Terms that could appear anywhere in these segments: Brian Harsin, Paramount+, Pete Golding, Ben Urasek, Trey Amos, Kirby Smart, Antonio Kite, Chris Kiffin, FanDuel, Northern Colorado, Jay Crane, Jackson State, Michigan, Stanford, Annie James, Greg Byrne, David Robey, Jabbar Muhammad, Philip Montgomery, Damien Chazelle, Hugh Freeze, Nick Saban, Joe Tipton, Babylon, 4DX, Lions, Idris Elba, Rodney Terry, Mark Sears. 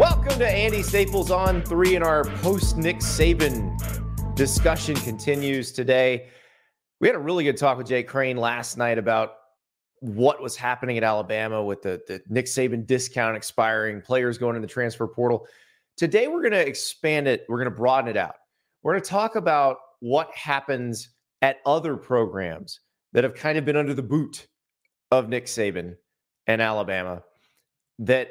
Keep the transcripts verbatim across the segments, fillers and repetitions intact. Welcome to Andy Staples on three, and our post-Nick Saban discussion continues today. We had a really good talk with Jay Crane last night about what was happening at Alabama with the, the Nick Saban discount expiring, players going in the transfer portal. Today, we're going to expand it. We're going to broaden it out. We're going to talk about what happens at other programs that have kind of been under the boot of Nick Saban and Alabama, that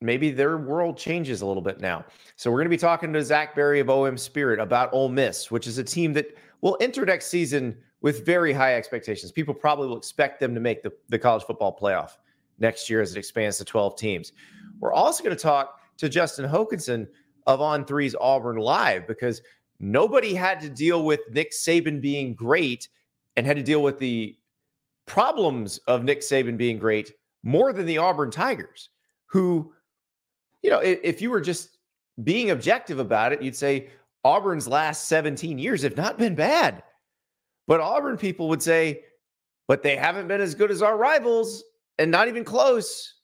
maybe their world changes a little bit now. So we're going to be talking to Zach Berry of O M Spirit about Ole Miss, which is a team that will enter next season with very high expectations. People probably will expect them to make the, the college football playoff next year as it expands to twelve teams. We're also going to talk to Justin Hokanson of On three's Auburn Live, because nobody had to deal with Nick Saban being great and had to deal with the problems of Nick Saban being great more than the Auburn Tigers, who, you know, if, if you were just being objective about it, you'd say Auburn's last seventeen years have not been bad. But Auburn people would say, but they haven't been as good as our rivals and not even close.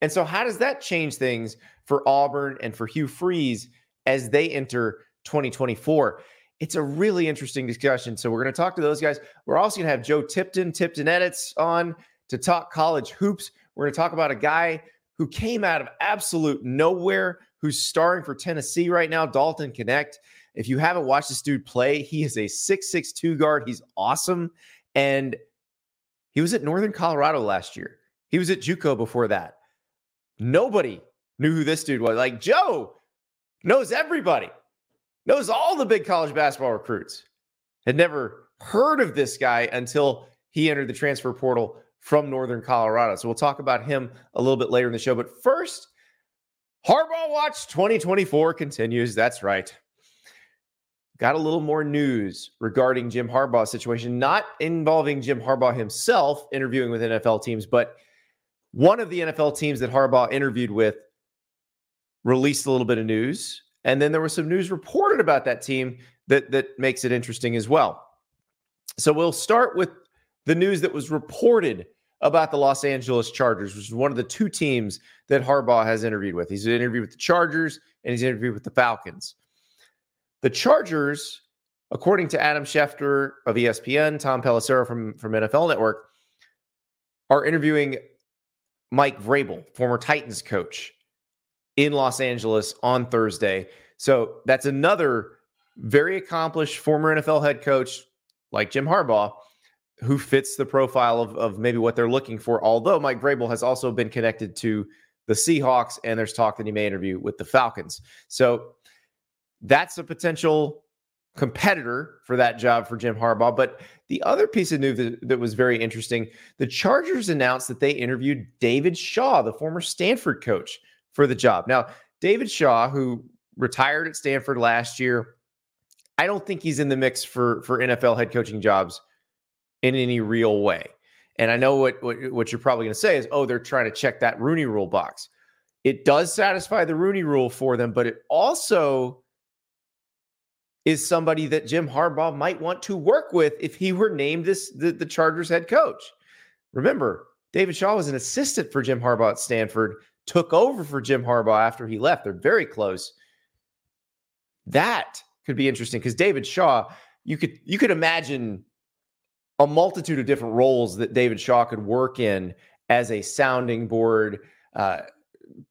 And so how does that change things for Auburn and for Hugh Freeze as they enter twenty twenty-four? It's a really interesting discussion. So we're going to talk to those guys. We're also going to have Joe Tipton, Tipton Edits, on to talk college hoops. We're going to talk about a guy who came out of absolute nowhere, who's starring for Tennessee right now, Dalton Knecht. If you haven't watched this dude play, he is a six six two guard. He's awesome. And he was at Northern Colorado last year. He was at JUCO before that. Nobody knew who this dude was. Like, Joe knows everybody, knows all the big college basketball recruits. Had never heard of this guy until he entered the transfer portal from Northern Colorado. So we'll talk about him a little bit later in the show. But first, Harbaugh Watch twenty twenty-four continues. That's right. Got a little more news regarding Jim Harbaugh's situation, not involving Jim Harbaugh himself interviewing with N F L teams, but one of the N F L teams that Harbaugh interviewed with released a little bit of news. And then there was some news reported about that team that, that makes it interesting as well. So we'll start with the news that was reported about the Los Angeles Chargers, which is one of the two teams that Harbaugh has interviewed with. He's interviewed with the Chargers and he's interviewed with the Falcons. The Chargers, according to Adam Schefter of E S P N, Tom Pelissero from, from N F L Network, are interviewing Mike Vrabel, former Titans coach, in Los Angeles on Thursday. So that's another very accomplished former N F L head coach like Jim Harbaugh, who fits the profile of, of maybe what they're looking for, although Mike Vrabel has also been connected to the Seahawks, and there's talk that he may interview with the Falcons. So that's a potential competitor for that job for Jim Harbaugh. But the other piece of news that, that was very interesting, the Chargers announced that they interviewed David Shaw, the former Stanford coach, for the job. Now, David Shaw, who retired at Stanford last year, I don't think he's in the mix for, for N F L head coaching jobs in any real way. And I know what, what, what you're probably going to say is, oh, they're trying to check that Rooney Rule box. It does satisfy the Rooney Rule for them, but it also is somebody that Jim Harbaugh might want to work with if he were named this the, the Chargers head coach. Remember, David Shaw was an assistant for Jim Harbaugh at Stanford, took over for Jim Harbaugh after he left. They're very close. That could be interesting because David Shaw, you could you could imagine a multitude of different roles that David Shaw could work in as a sounding board uh,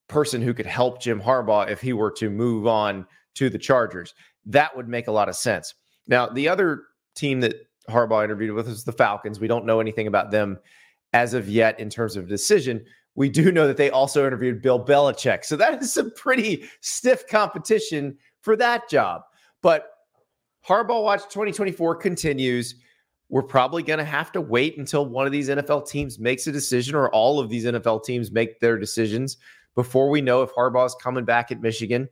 person who could help Jim Harbaugh if he were to move on to the Chargers. That would make a lot of sense. Now, the other team that Harbaugh interviewed with is the Falcons. We don't know anything about them as of yet in terms of decision. We do know that they also interviewed Bill Belichick. So that is some pretty stiff competition for that job. But Harbaugh Watch twenty twenty-four continues. We're probably going to have to wait until one of these N F L teams makes a decision, or all of these N F L teams make their decisions, before we know if Harbaugh's coming back at Michigan.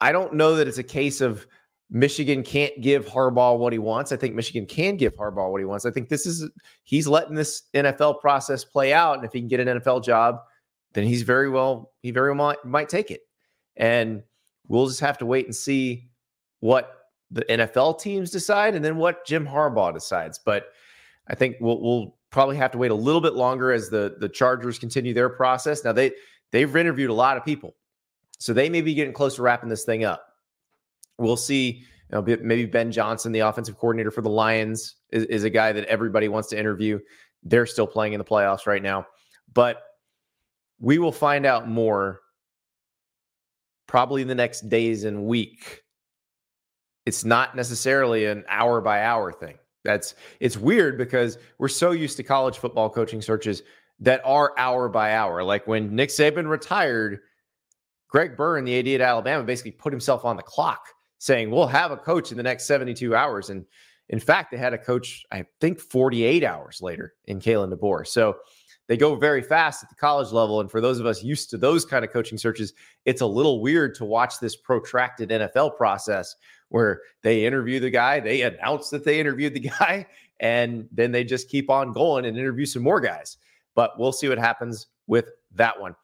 I don't know that it's a case of Michigan can't give Harbaugh what he wants. I think Michigan can give Harbaugh what he wants. I think this is, he's letting this N F L process play out. And if he can get an N F L job, then he's very well, he very well might, might take it. And we'll just have to wait and see what the N F L teams decide, and then what Jim Harbaugh decides. But I think we'll, we'll probably have to wait a little bit longer as the, the Chargers continue their process. Now, they, they've interviewed a lot of people. So they may be getting close to wrapping this thing up. We'll see. You know, maybe Ben Johnson, the offensive coordinator for the Lions, is, is a guy that everybody wants to interview. They're still playing in the playoffs right now. But we will find out more probably in the next days and week. It's not necessarily an hour by hour thing. That's it's weird because we're so used to college football coaching searches that are hour by hour. Like when Nick Saban retired, Greg Byrne, the A D at Alabama, basically put himself on the clock saying, we'll have a coach in the next seventy-two hours. And in fact, they had a coach, I think, forty-eight hours later in Kalen DeBoer. So they go very fast at the college level. And for those of us used to those kind of coaching searches, it's a little weird to watch this protracted N F L process where they interview the guy, they announce that they interviewed the guy, and then they just keep on going and interview some more guys. But we'll see what happens with that one.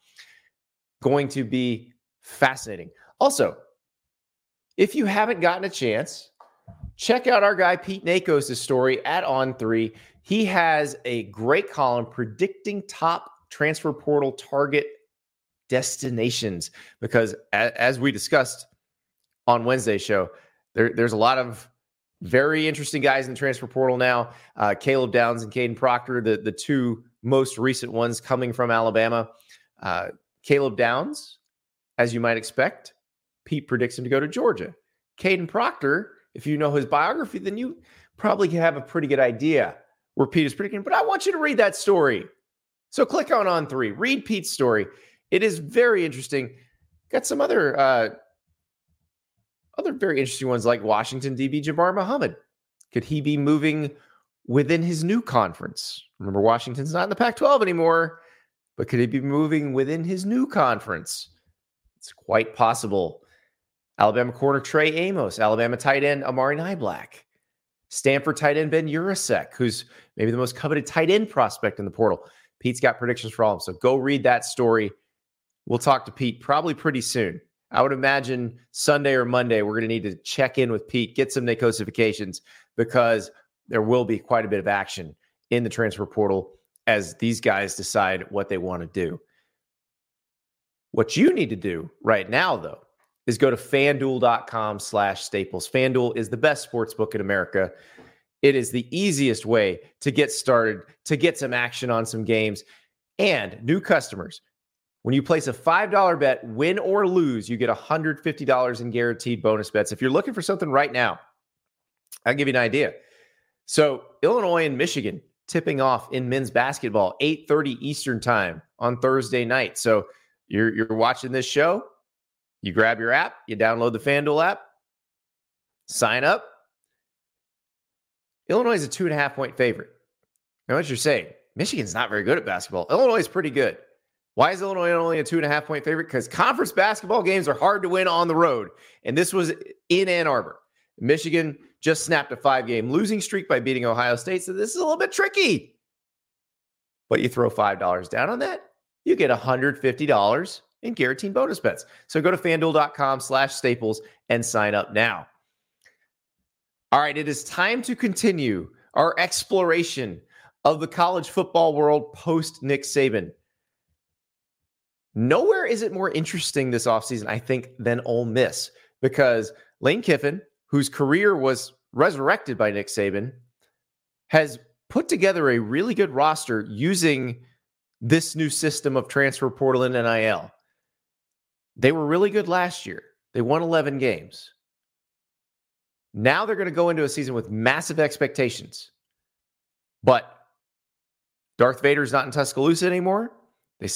Going to be fascinating. Also, if you haven't gotten a chance, check out our guy Pete Nakos' story at On three. He has a great column predicting top transfer portal target destinations because, as we discussed on Wednesday's show, there, there's a lot of very interesting guys in the transfer portal now. Uh, Caleb Downs and Caden Proctor, the, the two most recent ones coming from Alabama. Uh, Caleb Downs, as you might expect, Pete predicts him to go to Georgia. Caden Proctor, if you know his biography, then you probably have a pretty good idea where Pete is predicting. But I want you to read that story. So click on On three. Read Pete's story. It is very interesting. Got some other uh, other very interesting ones like Washington D B Jabbar Muhammad. Could he be moving within his new conference? Remember, Washington's not in the Pac twelve anymore, but could he be moving within his new conference? It's quite possible. Alabama corner Trey Amos, Alabama tight end Amari Nyblack, Stanford tight end Ben Urasek, who's maybe the most coveted tight end prospect in the portal. Pete's got predictions for all of them, so go read that story. We'll talk to Pete probably pretty soon. I would imagine Sunday or Monday we're going to need to check in with Pete, get some Nakosifications, because there will be quite a bit of action in the transfer portal as these guys decide what they want to do. What you need to do right now, though, is go to FanDuel.com slash Staples. FanDuel is the best sports book in America. It is the easiest way to get started, to get some action on some games. And new customers, when you place a five dollar bet, win or lose, you get one hundred fifty dollars in guaranteed bonus bets. If you're looking for something right now, I'll give you an idea. So Illinois and Michigan tipping off in men's basketball, eight thirty Eastern time on Thursday night. So you're, you're watching this show. You grab your app, you download the FanDuel app, sign up. Illinois is a two and a half point favorite. Now, what you're saying, Michigan's not very good at basketball. Illinois is pretty good. Why is Illinois only a two and a half point favorite? Because conference basketball games are hard to win on the road. And this was in Ann Arbor. Michigan just snapped a five game losing streak by beating Ohio State. So this is a little bit tricky. But you throw five dollars down on that, you get one hundred fifty dollars. And guaranteed bonus bets. So go to FanDuel.com slash Staples and sign up now. All right, it is time to continue our exploration of the college football world post Nick Saban. Nowhere is it more interesting this offseason, I think, than Ole Miss, because Lane Kiffin, whose career was resurrected by Nick Saban, has put together a really good roster using this new system of transfer portal and N I L. They were really good last year. They won eleven games. Now they're going to go into a season with massive expectations. But Darth Vader's not in Tuscaloosa anymore. They,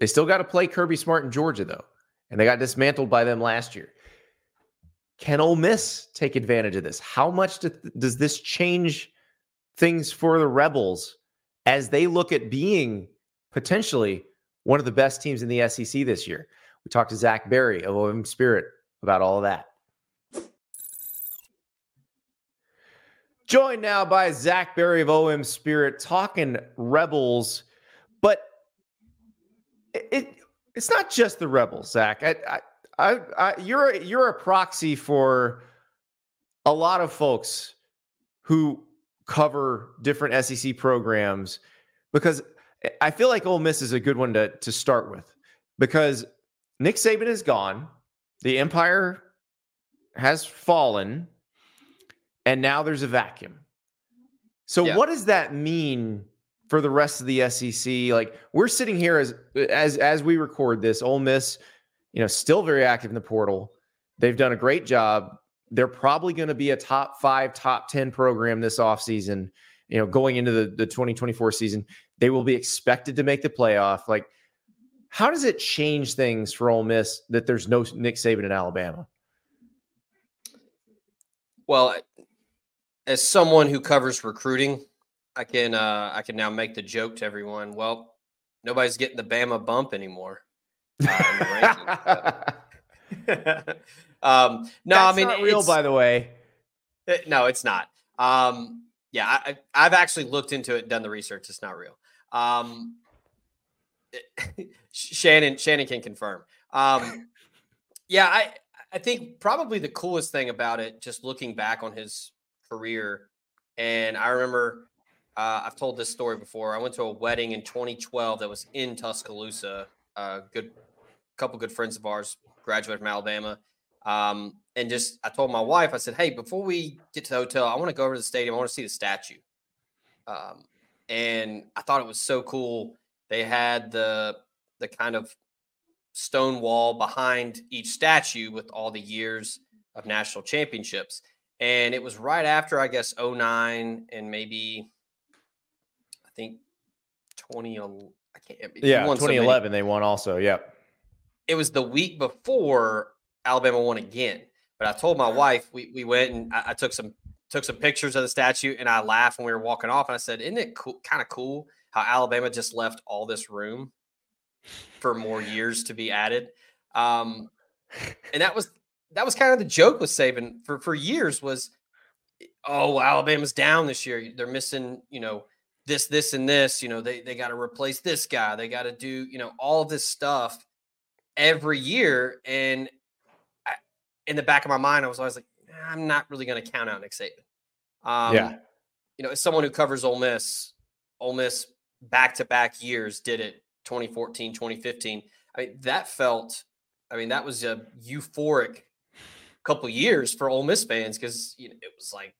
they still got to play Kirby Smart in Georgia, though. And they got dismantled by them last year. Can Ole Miss take advantage of this? How much do, does this change things for the Rebels as they look at being potentially one of the best teams in the S E C this year? We talked to Zach Berry of O M Spirit about all of that. Joined now by Zach Berry of O M Spirit, talking Rebels, but it, it it's not just the Rebels, Zach. I, I, I, I, you're you're a proxy for a lot of folks who cover different S E C programs, because I feel like Ole Miss is a good one to, to start with, because Nick Saban is gone. The empire has fallen. And now there's a vacuum. So yeah. What does that mean for the rest of the S E C? Like, we're sitting here as as as we record this, Ole Miss, you know, still very active in the portal. They've done a great job. They're probably going to be a top five, top ten program this offseason. You know, going into the, the twenty twenty-four season, they will be expected to make the playoff. Like, how does it change things for Ole Miss that there's no Nick Saban in Alabama? Well, as someone who covers recruiting, I can uh, I can now make the joke to everyone. Well, nobody's getting the Bama bump anymore. Uh, in the rankings, um, no, That's I mean not real, it's, by the way. It, no, it's not. Um, yeah, I, I've actually looked into it, done the research. It's not real. Um, it, Shannon Shannon can confirm. Um, yeah, I I think probably the coolest thing about it, just looking back on his career, and I remember. Uh, I've told this story before. I went to a wedding in twenty twelve that was in Tuscaloosa. Uh, good, couple good friends of ours graduated from Alabama. Um, and just I told my wife, I said, hey, before we get to the hotel, I want to go over to the stadium. I want to see the statue. Um, and I thought it was so cool. They had the the kind of stone wall behind each statue with all the years of national championships. And it was right after, I guess, oh nine and maybe – I think twenty, I can't. Yeah, twenty eleven so they won also. Yeah, it was the week before Alabama won again. But I told my wife we we went and I, I took some took some pictures of the statue, and I laughed when we were walking off, and I said, "Isn't it cool, kind of cool how Alabama just left all this room for more years to be added?" Um, and that was that was kind of the joke with Saban for for years was, "Oh, Alabama's down this year. They're missing, you know." this, this, and this, you know, they, they got to replace this guy. They got to do, you know, all this stuff every year. And I, in the back of my mind, I was always like, nah, I'm not really going to count out Nick Saban. Um, yeah. You know, as someone who covers Ole Miss, Ole Miss back-to-back years did it, twenty fourteen, twenty fifteen. I mean, that felt, I mean, that was a euphoric couple years for Ole Miss fans because you know, it was like,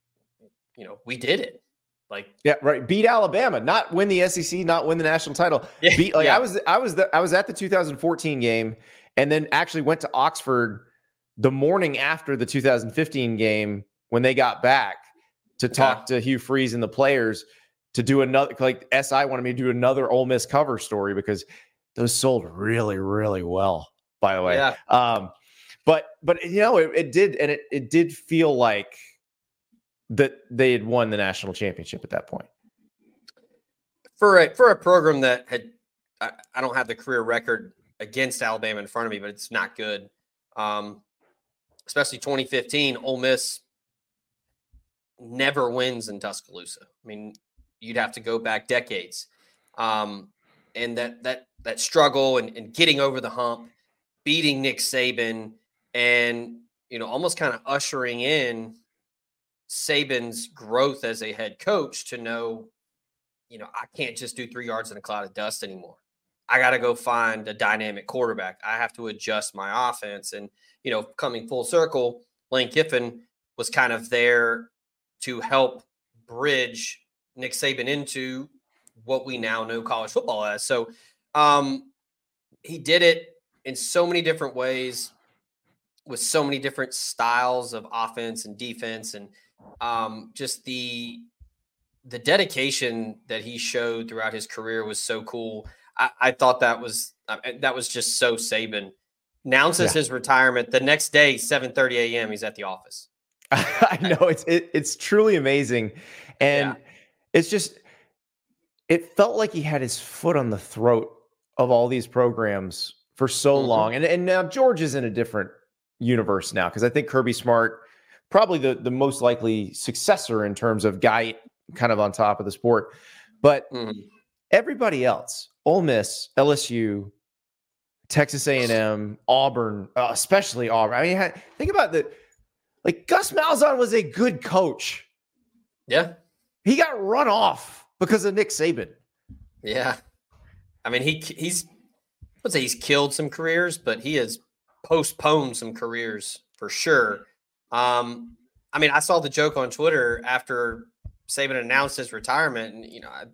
you know, we did it. Like yeah, right. Beat Alabama, not win the S E C, not win the national title. Yeah, Beat like yeah. I was, I was, the, I was at the two thousand fourteen game, and then actually went to Oxford the morning after the two thousand fifteen game when they got back to talk yeah. to Hugh Freeze and the players to do another. Like S I wanted me to do another Ole Miss cover story because those sold really, really well. By the way, yeah. um, but but you know it, it did, and it it did feel like. That they had won the national championship at that point for a for a program that had I, I don't have the career record against Alabama in front of me, but it's not good. Um, especially twenty fifteen, Ole Miss never wins in Tuscaloosa. I mean, you'd have to go back decades, um, and that that that struggle and, and getting over the hump, beating Nick Saban, and you know almost kind of ushering in. Saban's growth as a head coach to know, you know, I can't just do three yards in a cloud of dust anymore. I got to go find a dynamic quarterback. I have to adjust my offense. And, you know, coming full circle, Lane Kiffin was kind of there to help bridge Nick Saban into what we now know college football as. So um, he did it in so many different ways with so many different styles of offense and defense and, Um, just the the dedication that he showed throughout his career was so cool. I, I thought that was uh, that was just so Saban. Announces yeah. his retirement the next day, seven thirty a.m. He's at the office. I know it's it, it's truly amazing, and yeah. it's just it felt like he had his foot on the throat of all these programs for so mm-hmm. long. And and now George is in a different universe now because I think Kirby Smart. Probably the, the most likely successor in terms of guy kind of on top of the sport. But mm-hmm. everybody else, Ole Miss, L S U, Texas A and M, Auburn, uh, especially Auburn. I mean, think about the like Gus Malzahn was a good coach. Yeah. He got run off because of Nick Saban. Yeah. I mean, he he's I would say he's killed some careers, but he has postponed some careers for sure. Um, I mean, I saw the joke on Twitter after Saban announced his retirement, and, you know, I,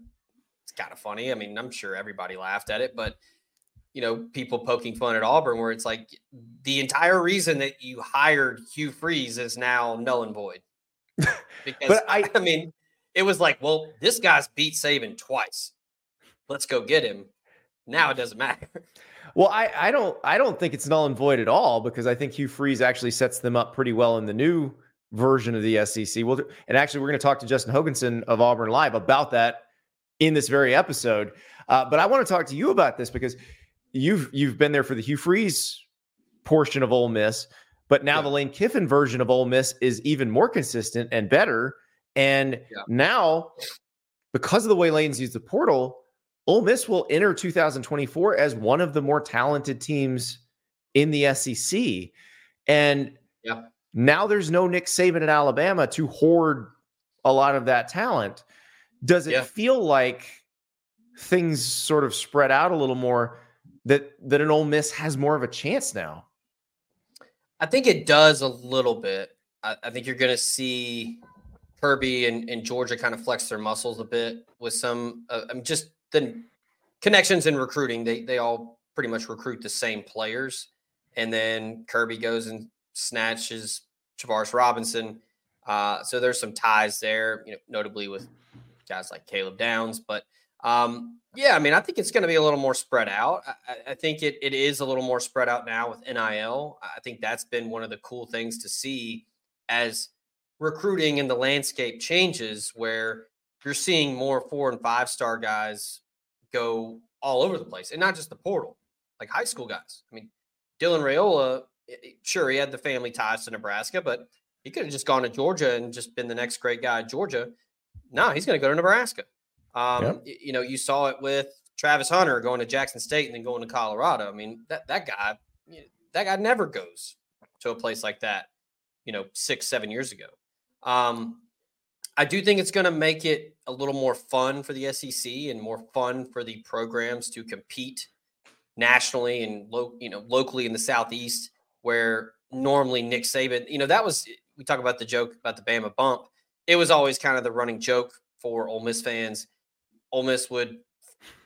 it's kind of funny. I mean, I'm sure everybody laughed at it, but, you know, people poking fun at Auburn where it's like the entire reason that you hired Hugh Freeze is now null and void. Because, but I, I mean, it was like, well, this guy's beat Saban twice. Let's go get him. Now it doesn't matter. Well, I, I don't I don't think it's null and void at all, because I think Hugh Freeze actually sets them up pretty well in the new version of the S E C. We'll do, and actually, we're going to talk to Justin Hokanson of Auburn Live about that in this very episode. Uh, but I want to talk to you about this because you've you've been there for the Hugh Freeze portion of Ole Miss, but now yeah. the Lane Kiffin version of Ole Miss is even more consistent and better. And yeah. now, because of the way Lane's used the portal, Ole Miss will enter two thousand twenty-four as one of the more talented teams in the S E C. And yeah. now there's no Nick Saban at Alabama to hoard a lot of that talent. Does it yeah. feel like things sort of spread out a little more, that, that an Ole Miss has more of a chance now? I think it does a little bit. I, I think you're going to see Kirby and, and Georgia kind of flex their muscles a bit with some uh, – I'm just – the connections in recruiting, they they all pretty much recruit the same players. And then Kirby goes and snatches Javaris Robinson. Uh, so there's some ties there, you know, notably with guys like Caleb Downs. But, um, yeah, I mean, I think it's going to be a little more spread out. I, I think it it is a little more spread out now with N I L. I think that's been one of the cool things to see as recruiting and the landscape changes, where you're seeing more four- and five-star guys go all over the place, and not just the portal, like high school guys. I mean, Dylan Raiola, sure, he had the family ties to Nebraska, but he could have just gone to Georgia and just been the next great guy at Georgia. No, he's going to go to Nebraska. Um, yep. You know, you saw it with Travis Hunter going to Jackson State and then going to Colorado. I mean, that that guy, that guy never goes to a place like that, you know, six, seven years ago. Um, I do think it's going to make it a little more fun for the S E C and more fun for the programs to compete nationally and lo- you know, locally in the Southeast, where normally Nick Saban, you know, that was, we talk about the joke about the Bama bump. It was always kind of the running joke for Ole Miss fans. Ole Miss would,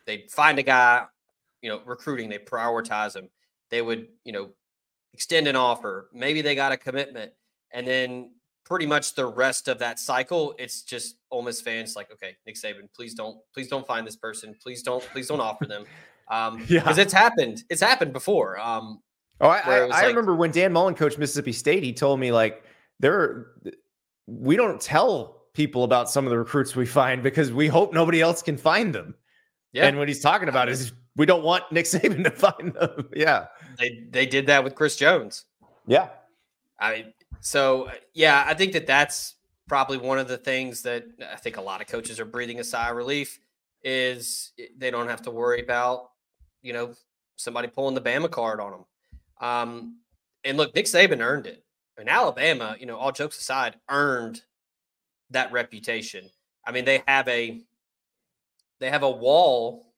they'd find a guy, you know, recruiting, they prioritize him. They would, you know, extend an offer. Maybe they got a commitment, and then pretty much the rest of that cycle, it's just Ole Miss fans like, okay, Nick Saban, please don't, please don't find this person. Please don't, please don't offer them. Um, yeah. Cause it's happened. It's happened before. Um, Oh, I, I, I like, remember when Dan Mullen coached Mississippi State, he told me like, there, are, we don't tell people about some of the recruits we find because we hope nobody else can find them. Yeah. And what he's talking about is we don't want Nick Saban to find them. Yeah. They, they did that with Chris Jones. Yeah. I, So, yeah, I think that that's probably one of the things that I think a lot of coaches are breathing a sigh of relief, is they don't have to worry about, you know, somebody pulling the Bama card on them. Um, and look, Nick Saban earned it. And Alabama, you know, all jokes aside, earned that reputation. I mean, they have a they have a wall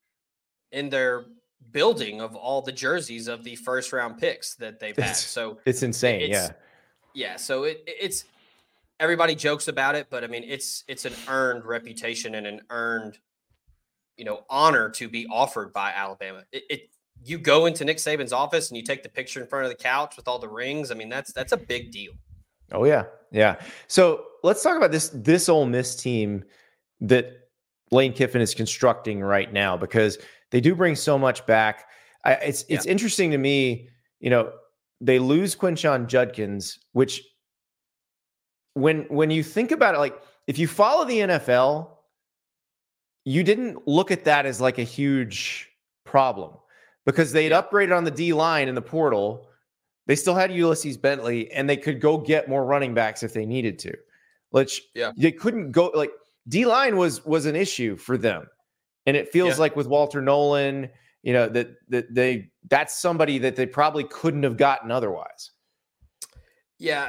in their building of all the jerseys of the first round picks that they've had. So it's insane. It's, yeah. Yeah, so it, it's everybody jokes about it, but I mean, it's it's an earned reputation and an earned, you know, honor to be offered by Alabama. It, it you go into Nick Saban's office and you take the picture in front of the couch with all the rings. I mean, that's that's a big deal. Oh yeah, yeah. So let's talk about this this Ole Miss team that Lane Kiffin is constructing right now, because they do bring so much back. I, it's it's yeah. interesting to me, you know. They lose Quinshon Judkins, which when when you think about it, like if you follow the N F L, you didn't look at that as like a huge problem because they had yeah. upgraded on the D line in the portal. They still had Ulysses Bentley, and they could go get more running backs if they needed to, which yeah. they couldn't go. Like D line was was an issue for them. And it feels yeah. like with Walter Nolan, you know, that that they that's somebody that they probably couldn't have gotten otherwise. Yeah,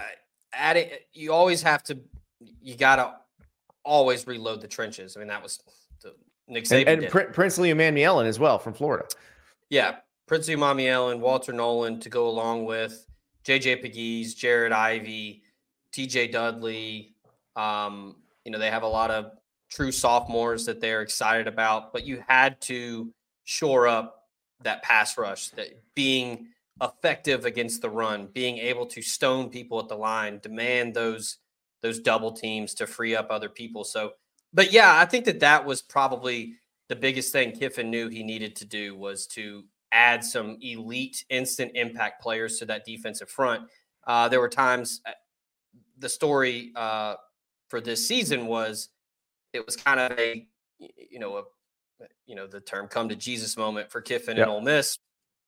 adding you always have to, you gotta always reload the trenches. I mean, that was the Nick Saban and, and Pr- Princely Emmanuel as well from Florida. Yeah, Princey Mamiel and Walter Nolan to go along with J J Pegues, Jared Ivey, T J Dudley. Um, you know, they have a lot of true sophomores that they're excited about, but you had to shore up that pass rush, that being effective against the run, being able to stone people at the line, demand those those double teams to free up other people. So, but yeah, I think that that was probably the biggest thing Kiffin knew he needed to do, was to add some elite instant impact players to that defensive front. Uh, there were times the story uh, for this season was it was kind of a, you know, a, you know, the term come to Jesus moment for Kiffin yep. and Ole Miss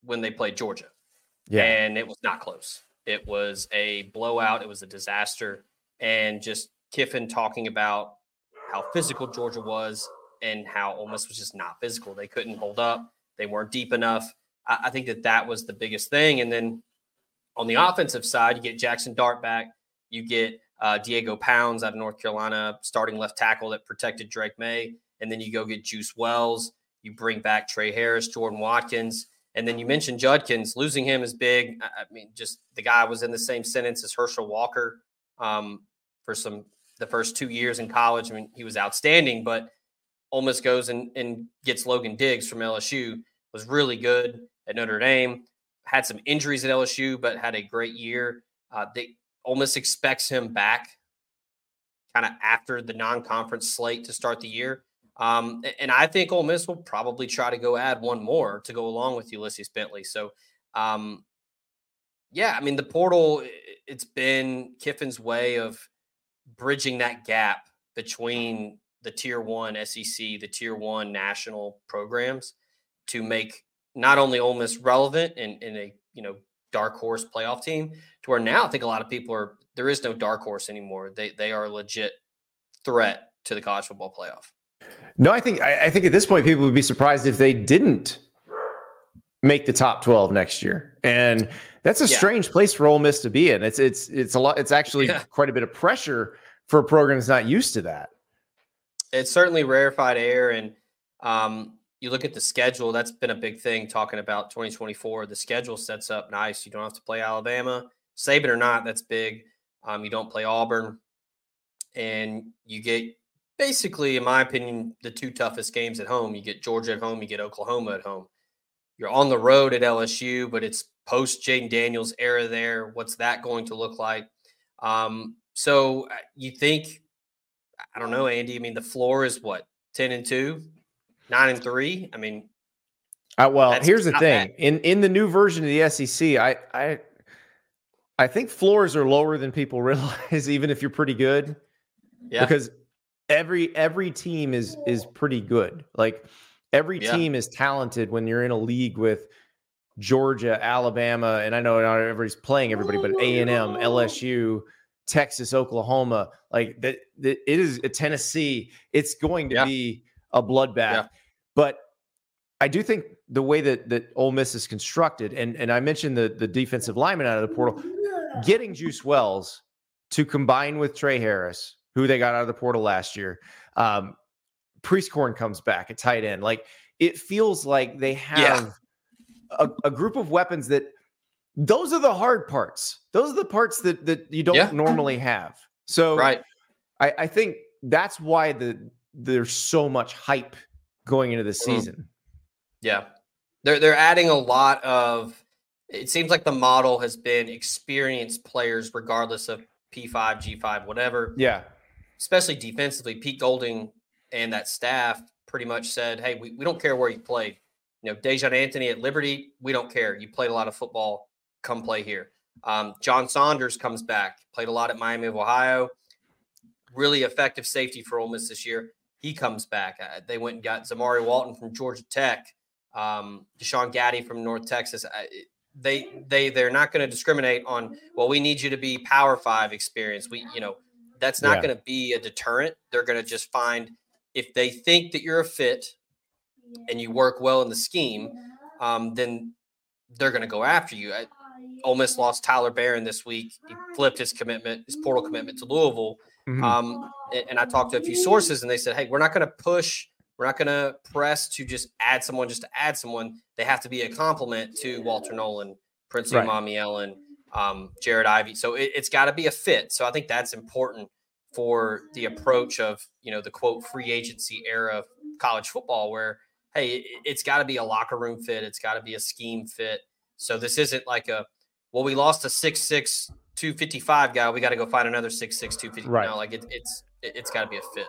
when they played Georgia. Yeah. And it was not close. It was a blowout. It was a disaster. And just Kiffin talking about how physical Georgia was and how Ole Miss was just not physical. They couldn't hold up. They weren't deep enough. I, I think that that was the biggest thing. And then on the offensive side, you get Jackson Dart back. You get uh, Diego Pounds out of North Carolina, starting left tackle that protected Drake May. And then you go get Juice Wells. You bring back Trey Harris, Jordan Watkins. And then you mentioned Judkins. Losing him is big. I mean, just the guy was in the same sentence as Herschel Walker um, for some the first two years in college. I mean, he was outstanding, but Ole Miss goes and, and gets Logan Diggs from L S U, was really good at Notre Dame, had some injuries at L S U, but had a great year. Uh, they, Ole Miss expects him back kind of after the non-conference slate to start the year. Um, and I think Ole Miss will probably try to go add one more to go along with Ulysses Bentley. So, um, yeah, I mean, the portal, it's been Kiffin's way of bridging that gap between the tier one S E C, the tier one national programs to make not only Ole Miss relevant and in, in a, you know, dark horse playoff team to where now I think a lot of people are, there is no dark horse anymore. They, they are a legit threat to the college football playoff. No, I think I, I think at this point people would be surprised if they didn't make the top twelve next year, and that's a yeah. strange place for Ole Miss to be in. It's it's it's a lot. It's actually yeah. quite a bit of pressure for a program that's not used to that. It's certainly rarefied air, and um, you look at the schedule. That's been a big thing talking about twenty twenty-four. The schedule sets up nice. You don't have to play Alabama, Saban or not. That's big. Um, you don't play Auburn, and you get. Basically, in my opinion, the two toughest games at home. You get Georgia at home, you get Oklahoma at home. You're on the road at L S U, but it's post Jaden Daniels era there. What's that going to look like? Um, so you think, I don't know, Andy, I mean, the floor is what, ten and two, nine and three? I mean, uh, well, here's the thing. Bad. In in the new version of the S E C, I, I I think floors are lower than people realize, even if you're pretty good. Yeah. Because Every every team is is pretty good. Like every yeah. team is talented when you're in a league with Georgia, Alabama, and I know not everybody's playing everybody, but A and M, L S U, Texas, Oklahoma, like that. It is a Tennessee. It's going to yeah. be a bloodbath. Yeah. But I do think the way that that Ole Miss is constructed, and and I mentioned the the defensive lineman out of the portal, getting Juice Wells to combine with Trey Harris, who they got out of the portal last year. Um, Priestcorn comes back at tight end. Like it feels like they have yeah. a, a group of weapons that those are the hard parts. Those are the parts that, that you don't yeah. normally have. So right. I, I think that's why the, there's so much hype going into the season. Yeah. They're, they're adding a lot of, it seems like the model has been experienced players regardless of P five, G five, whatever. Yeah. Especially defensively, Pete Golding and that staff pretty much said, hey, we, we don't care where you played. You know, Dejon Anthony at Liberty, we don't care. You played a lot of football. Come play here. Um, John Saunders comes back, played a lot at Miami of Ohio. Really effective safety for Ole Miss this year. He comes back. Uh, they went and got Zamari Walton from Georgia Tech, um, Deshaun Gaddy from North Texas. I, they, they, they're not going to discriminate on, well, we need you to be Power Five experience. We, you know, That's not yeah. going to be a deterrent. They're going to just find if they think that you're a fit and you work well in the scheme, um, then they're going to go after you. I, Ole Miss lost Tyler Barron this week. He flipped his commitment, his portal commitment to Louisville. Mm-hmm. Um, and, and I talked to a few sources and they said, hey, we're not going to push We're not going to press to just add someone just to add someone. They have to be a compliment to Walter Nolan, Prince right. Umami Ellen, um, Jared Ivey. So it, it's got to be a fit. So I think that's important for the approach of, you know, the quote free agency era of college football where, hey, it, it's got to be a locker room fit. It's got to be a scheme fit. So this isn't like a, well, we lost a six six, two fifty-five guy. We got to go find another six six, two fifty. Right. No, like it, it's, it, it's got to be a fit.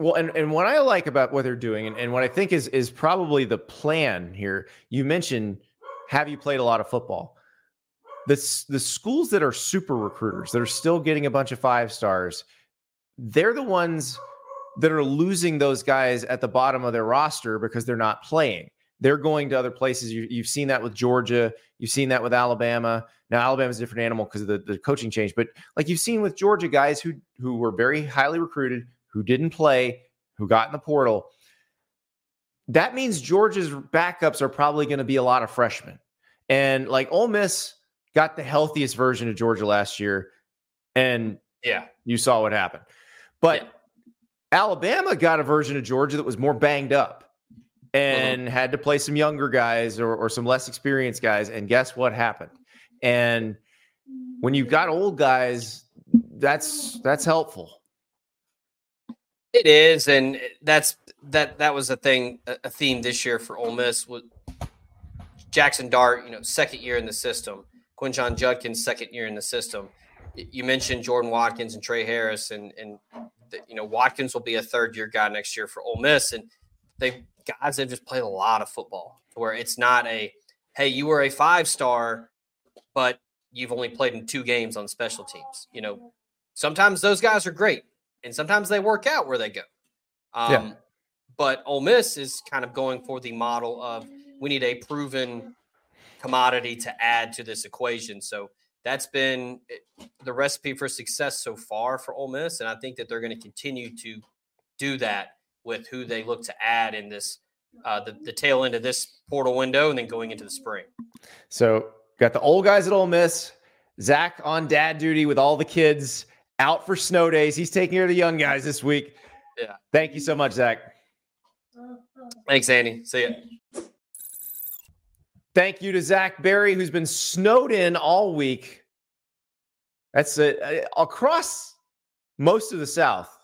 Well, and, and what I like about what they're doing and, and what I think is is probably the plan here, you mentioned, have you played a lot of football? The, the schools that are super recruiters, that are still getting a bunch of five stars, they're the ones that are losing those guys at the bottom of their roster because they're not playing. They're going to other places. You, you've seen that with Georgia. You've seen that with Alabama. Now, Alabama's a different animal because of the, the coaching change. But like you've seen with Georgia, guys who who were very highly recruited, who didn't play, who got in the portal. That means Georgia's backups are probably going to be a lot of freshmen. And like Ole Miss got the healthiest version of Georgia last year. And yeah, you saw what happened. But yeah. Alabama got a version of Georgia that was more banged up and mm-hmm. had to play some younger guys or, or some less experienced guys. And guess what happened? And when you've got old guys, that's that's helpful. It is, and that's that. That was a thing, a theme this year for Ole Miss was Jackson Dart. You know, second year in the system. Quinshon Judkins, second year in the system. You mentioned Jordan Watkins and Trey Harris, and and the, you know Watkins will be a third year guy next year for Ole Miss, and they guys have just played a lot of football where it's not a hey you were a five star, but you've only played in two games on special teams. You know, sometimes those guys are great. And sometimes they work out where they go. Um, yeah. But Ole Miss is kind of going for the model of we need a proven commodity to add to this equation. So that's been the recipe for success so far for Ole Miss. And I think that they're going to continue to do that with who they look to add in this, uh, the, the tail end of this portal window and then going into the spring. So got the old guys at Ole Miss, Zach on dad duty with all the kids. Out for snow days. He's taking care of the young guys this week. Yeah. Thank you so much, Zach. Thanks, Andy. See ya. Thank you to Zach Berry, who's been snowed in all week. That's it. Across most of the South,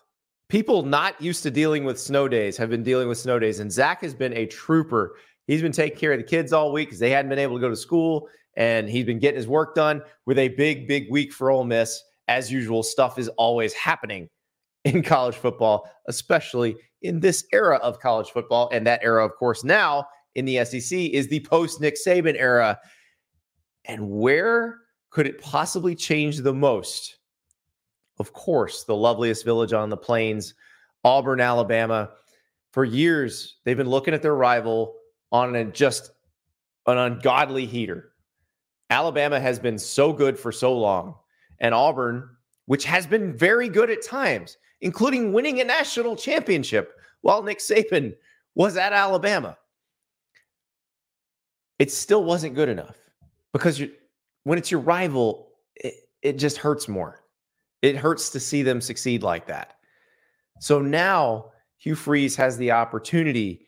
people not used to dealing with snow days have been dealing with snow days, and Zach has been a trooper. He's been taking care of the kids all week because they hadn't been able to go to school, and he's been getting his work done with a big, big week for Ole Miss. As usual, stuff is always happening in college football, especially in this era of college football. And that era, of course, now in the S E C is the post-Nick Saban era. And where could it possibly change the most? Of course, the loveliest village on the plains, Auburn, Alabama. For years, they've been looking at their rival on a, just an ungodly heater. Alabama has been so good for so long. And Auburn, which has been very good at times, including winning a national championship while Nick Saban was at Alabama. It still wasn't good enough because you, when it's your rival, it, it just hurts more. It hurts to see them succeed like that. So now Hugh Freeze has the opportunity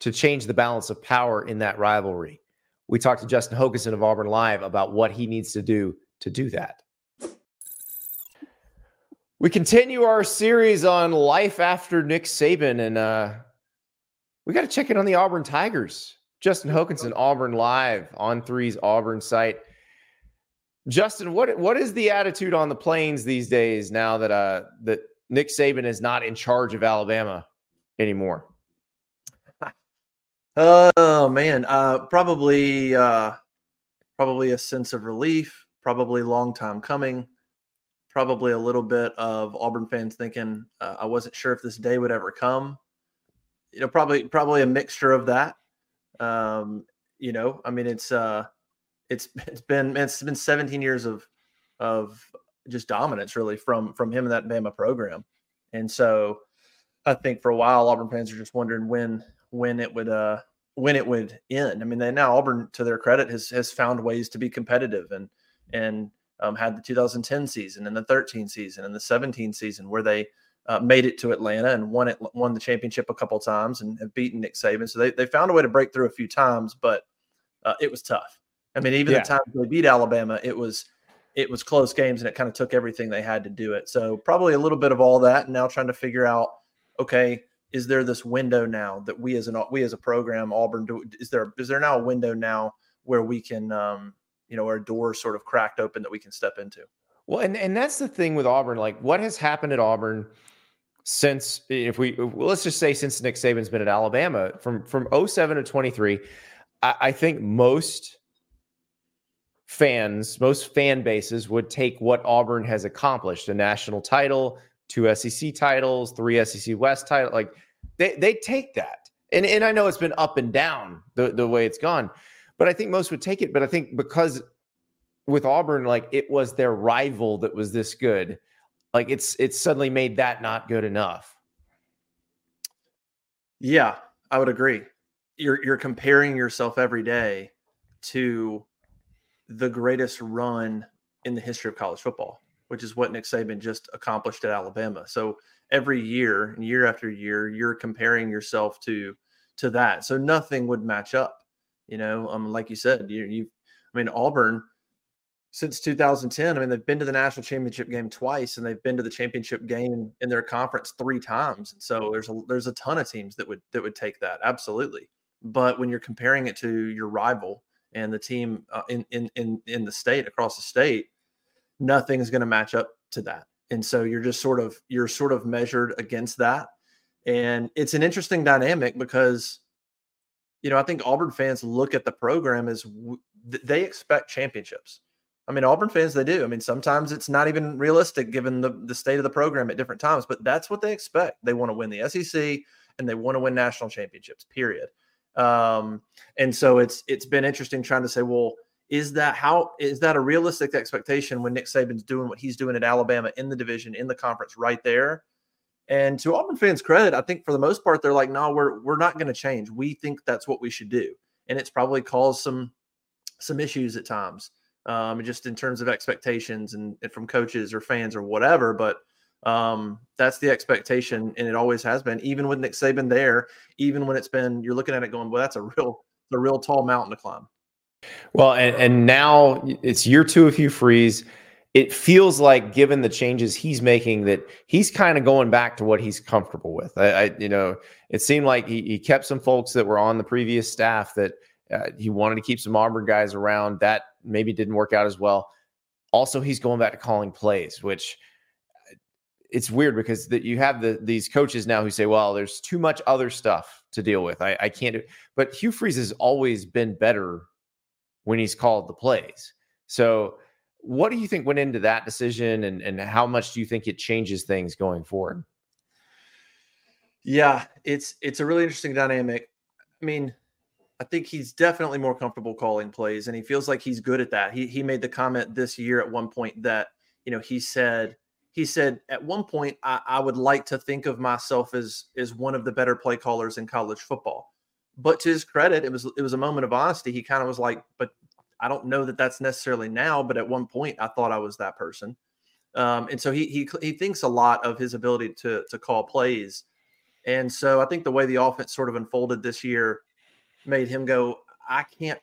to change the balance of power in that rivalry. We talked to Justin Hokanson of Auburn Live about what he needs to do to do that. We continue our series on life after Nick Saban, and uh, we got to check in on the Auburn Tigers. Justin Hokanson, Auburn Live, on three's Auburn site. Justin, what what is the attitude on the plains these days now that uh, that Nick Saban is not in charge of Alabama anymore? Oh man, uh, probably uh, probably a sense of relief, probably long time coming. Probably a little bit of Auburn fans thinking, uh, I wasn't sure if this day would ever come. You know, probably probably a mixture of that. Um, you know, I mean, it's uh, it's it's been it's been seventeen years of of just dominance, really, from from him and that Bama program. And so, I think for a while, Auburn fans are just wondering when when it would uh, when it would end. I mean, they now Auburn, to their credit, has has found ways to be competitive and and. Um, had the two thousand ten season and the thirteen season and the seventeen season where they uh, made it to Atlanta and won it, won the championship a couple of times and have beaten Nick Saban. So they, they found a way to break through a few times, but uh, it was tough. I mean, even yeah. the times they beat Alabama, it was it was close games, and it kind of took everything they had to do it. So probably a little bit of all that, and now trying to figure out, okay, is there this window now that we as an we as a program, Auburn, do, is there is there now a window now where we can, um, you know, our door sort of cracked open that we can step into? Well, and and that's the thing with Auburn. Like, what has happened at Auburn since, if we well, let's just say since Nick Saban's been at Alabama, from from oh seven to twenty-three, I, I think most fans, most fan bases would take what Auburn has accomplished: a national title, two S E C titles, three S E C West titles. Like they they take that. And and I know it's been up and down the, the way it's gone, but I think most would take it. But I think because with Auburn, like it was their rival that was this good, like it's it's suddenly made that not good enough. Yeah, I would agree. You're you're comparing yourself every day to the greatest run in the history of college football, which is what Nick Saban just accomplished at Alabama. So every year and year after year, you're comparing yourself to to that. So nothing would match up. You know, um, like you said, you, you I mean, Auburn since two thousand ten, I mean, they've been to the national championship game twice, and they've been to the championship game in their conference three times. And so there's a, there's a ton of teams that would that would take that, absolutely. But when you're comparing it to your rival and the team uh, in in in in the state, across the state, nothing's going to match up to that. And so you're just sort of you're sort of measured against that. And it's an interesting dynamic because, you know, I think Auburn fans look at the program as w- they expect championships. I mean, Auburn fans, they do. I mean, sometimes it's not even realistic given the, the state of the program at different times, but that's what they expect. They want to win the S E C and they want to win national championships, period. Um, and so it's it's been interesting trying to say, well, is that how is that a realistic expectation when Nick Saban's doing what he's doing at Alabama in the division, in the conference right there? And to Auburn fans' credit, I think for the most part, they're like, no, we're we're not going to change. We think that's what we should do. And it's probably caused some some issues at times, um, just in terms of expectations and, and from coaches or fans or whatever. But um, that's the expectation, and it always has been, even with Nick Saban there, even when it's been, you're looking at it going, well, that's a real a real tall mountain to climb. Well, and, and now it's year two of Hugh Freeze. It feels like, given the changes he's making, that he's kind of going back to what he's comfortable with. I, I you know, it seemed like he, he kept some folks that were on the previous staff that uh, he wanted to keep some Auburn guys around. That maybe didn't work out as well. Also, he's going back to calling plays, which it's weird because that you have the these coaches now who say, well, there's too much other stuff to deal with. I, I can't do it. But Hugh Freeze has always been better when he's called the plays. So what do you think went into that decision, and, and how much do you think it changes things going forward? Yeah, it's it's a really interesting dynamic. I mean, I think he's definitely more comfortable calling plays, and he feels like he's good at that. He he made the comment this year at one point that, you know, he said he said at one point I, I would like to think of myself as as one of the better play callers in college football. But to his credit, it was it was a moment of honesty. He kind of was like, but I don't know that that's necessarily now, but at one point I thought I was that person. Um, and so he, he, he thinks a lot of his ability to, to call plays. And so I think the way the offense sort of unfolded this year made him go, I can't,